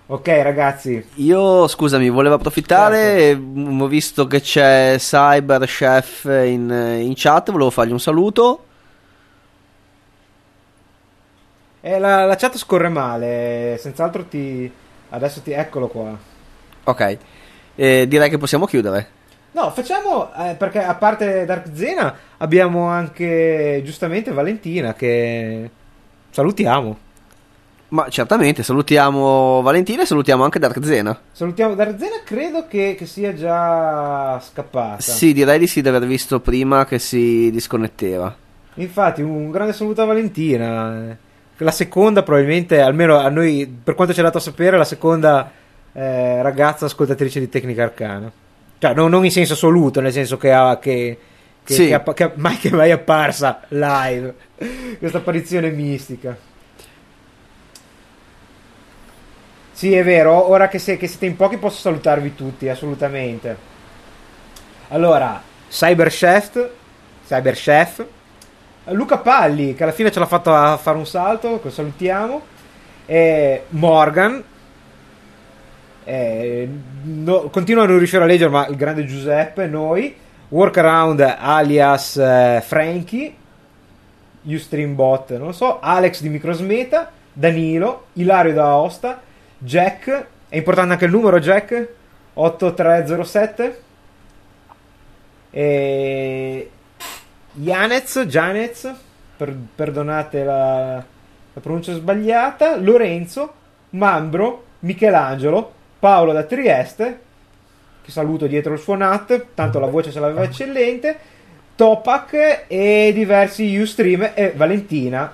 Ok ragazzi, io scusami, volevo approfittare, certo. Ho visto che c'è Cyber Chef in chat, volevo fargli un saluto. La chat scorre male, senz'altro eccolo qua. Ok, direi che possiamo chiudere. No, facciamo, perché a parte Dark Zena abbiamo anche giustamente Valentina, che salutiamo. Ma certamente, salutiamo Valentina e salutiamo anche Dark Zena. Salutiamo Dark Zena, credo che sia già scappata. Sì, direi di sì, di aver visto prima che si disconnetteva. Infatti, un grande saluto a Valentina. la seconda probabilmente, almeno a noi per quanto ci è dato a sapere, la seconda ragazza ascoltatrice di Tecnica Arcana, cioè non in senso assoluto, nel senso che mai che mai apparsa live questa apparizione mistica. Sì, è vero, ora che siete in pochi posso salutarvi tutti, assolutamente. Allora, Cyberchef, Luca Palli, che alla fine ce l'ha fatto a fare un salto, lo salutiamo, Morgan, continuo a non riuscire a leggere, ma il grande Giuseppe, noi, Workaround alias Frankie, Ustream Bot, non lo so, Alex di Microsmeta, Danilo, Ilario da Aosta, Jack, è importante anche il numero, Jack, 8307, e Janez, perdonate la pronuncia sbagliata, Lorenzo, Mambro, Michelangelo, Paolo da Trieste, che saluto dietro il suo NAT, tanto la voce se l'aveva eccellente, Topak e diversi Ustream e Valentina,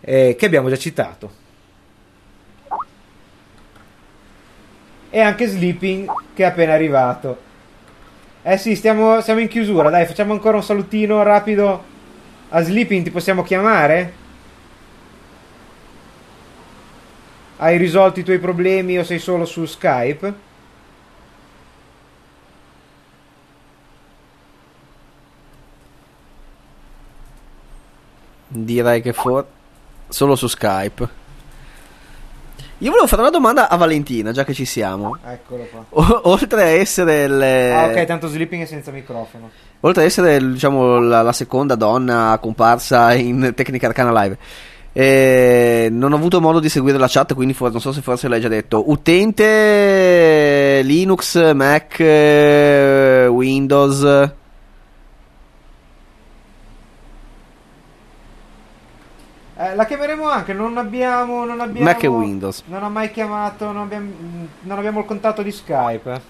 che abbiamo già citato, e anche Sleeping, che è appena arrivato. Sì, siamo in chiusura, dai, facciamo ancora un salutino rapido a Sleeping. Ti possiamo chiamare? Hai risolto i tuoi problemi o sei solo su Skype? Direi che solo su Skype. Io volevo fare una domanda a Valentina, già che ci siamo. Eccolo qua. Oltre a essere ok, tanto Sleeping è senza microfono. Oltre a essere, diciamo, la seconda donna comparsa in Tecnica Arcana Live, non ho avuto modo di seguire la chat, quindi non so se forse l'hai già detto. Utente Linux, Mac, Windows. La chiameremo anche, non abbiamo Mac e Windows. Non ho mai chiamato, non abbiamo il contatto di Skype.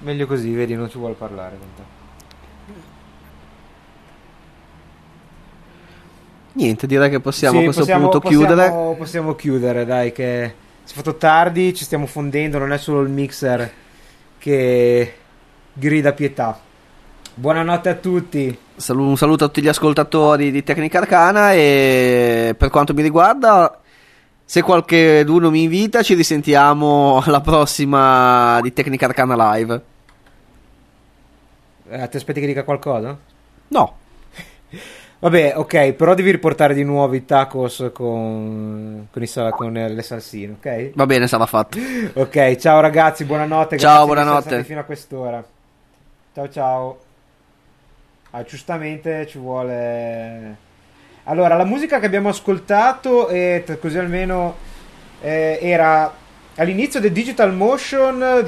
Meglio così, vedi, non ci vuole parlare con te. Niente, direi che possiamo chiudere. Possiamo chiudere, dai, che si è fatto tardi, ci stiamo fondendo, non è solo il mixer che grida pietà. Buonanotte a tutti. Un saluto a tutti gli ascoltatori di Tecnica Arcana, e per quanto mi riguarda, se qualcheduno mi invita, ci risentiamo alla prossima di Tecnica Arcana Live. Ti aspetti che dica qualcosa? No. Vabbè, ok, però devi riportare di nuovo i tacos con le salsine, ok? Va bene, sarà fatto. Ok, ciao ragazzi, buonanotte. Ciao, buonanotte. Fino a quest'ora. Ciao. Giustamente ci vuole. Allora, la musica che abbiamo ascoltato, così almeno, era all'inizio del Digital Motion,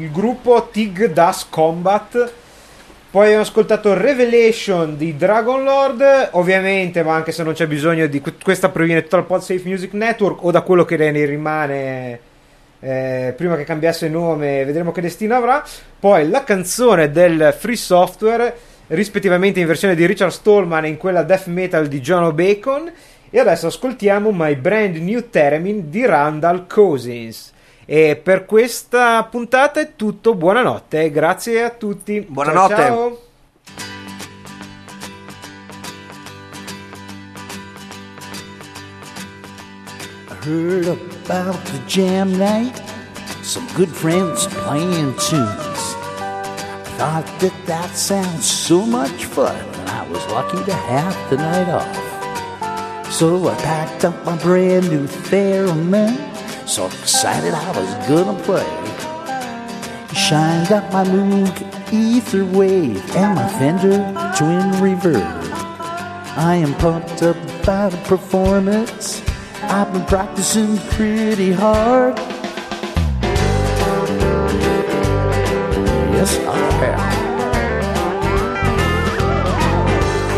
il gruppo Tig Das Combat. Poi ho ascoltato Revelation di Dragon Lord, ovviamente, ma anche se non c'è bisogno di questa, proviene dal PodSafe Music Network o da quello che ne rimane, prima che cambiasse nome, vedremo che destino avrà. Poi la canzone del Free Software, rispettivamente in versione di Richard Stallman e in quella death metal di Jono Bacon, e adesso ascoltiamo My Brand New Theremin di Randall Cousins. E per questa puntata è tutto, buonanotte, grazie a tutti. Buonanotte. Ciao. I heard about the jam night, some good friends playing tunes. I thought that sounds so much fun, and I was lucky to have the night off. So I packed up my brand new Theremin, so excited I was gonna play. Shined up my Moog Ether Wave and my Fender Twin Reverb. I am pumped up by the performance, I've been practicing pretty hard. Yes, I have.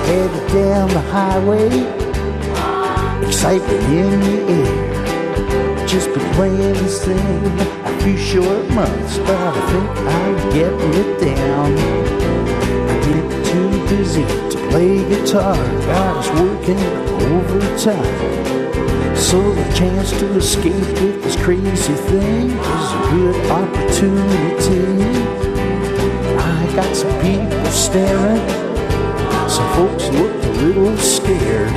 Headed down the highway, excitement in the air, just been playing this thing Few short months, but I think I'd get it down. I get too busy to play guitar. I was working overtime, so the chance to escape with this crazy thing was a good opportunity. I got some people staring, some folks looked a little scared.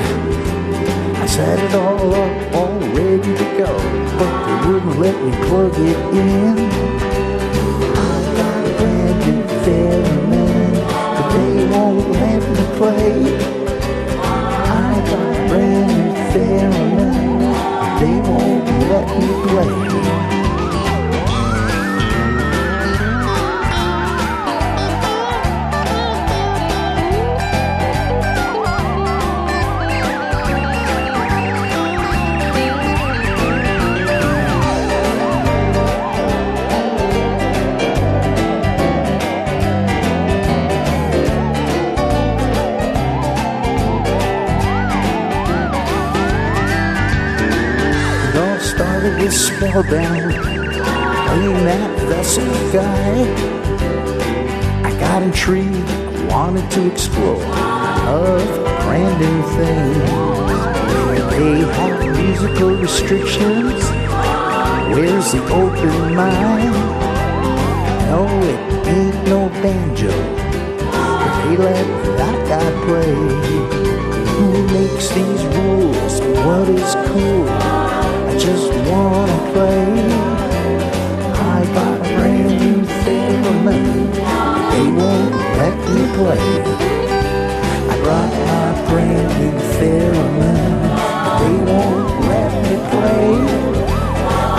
I set it all up, all ready to go, but they wouldn't let me plug it in. I got a brand new Theremin, but they won't let me play. I got a brand new Theremin, but they won't let me play. Spellbound, playing that vessel guy. I got intrigued, I wanted to explore of brand new things. They have musical restrictions. Where's the open mind? No, it ain't no banjo. They let that guy play. Who makes these rules? What is cool? Just wanna play. I got a brand new Theremin, but they won't let me play. I brought my brand new Theremin, but they won't let me play.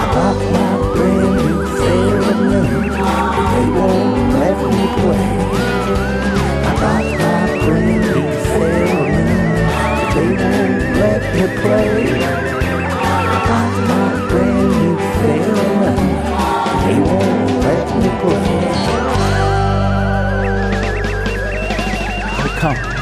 I brought my brand new Theremin, but they won't let me play. I brought my brand new Theremin, but they won't let me play. My brand new Theremin, they won't let me play. Oh, come.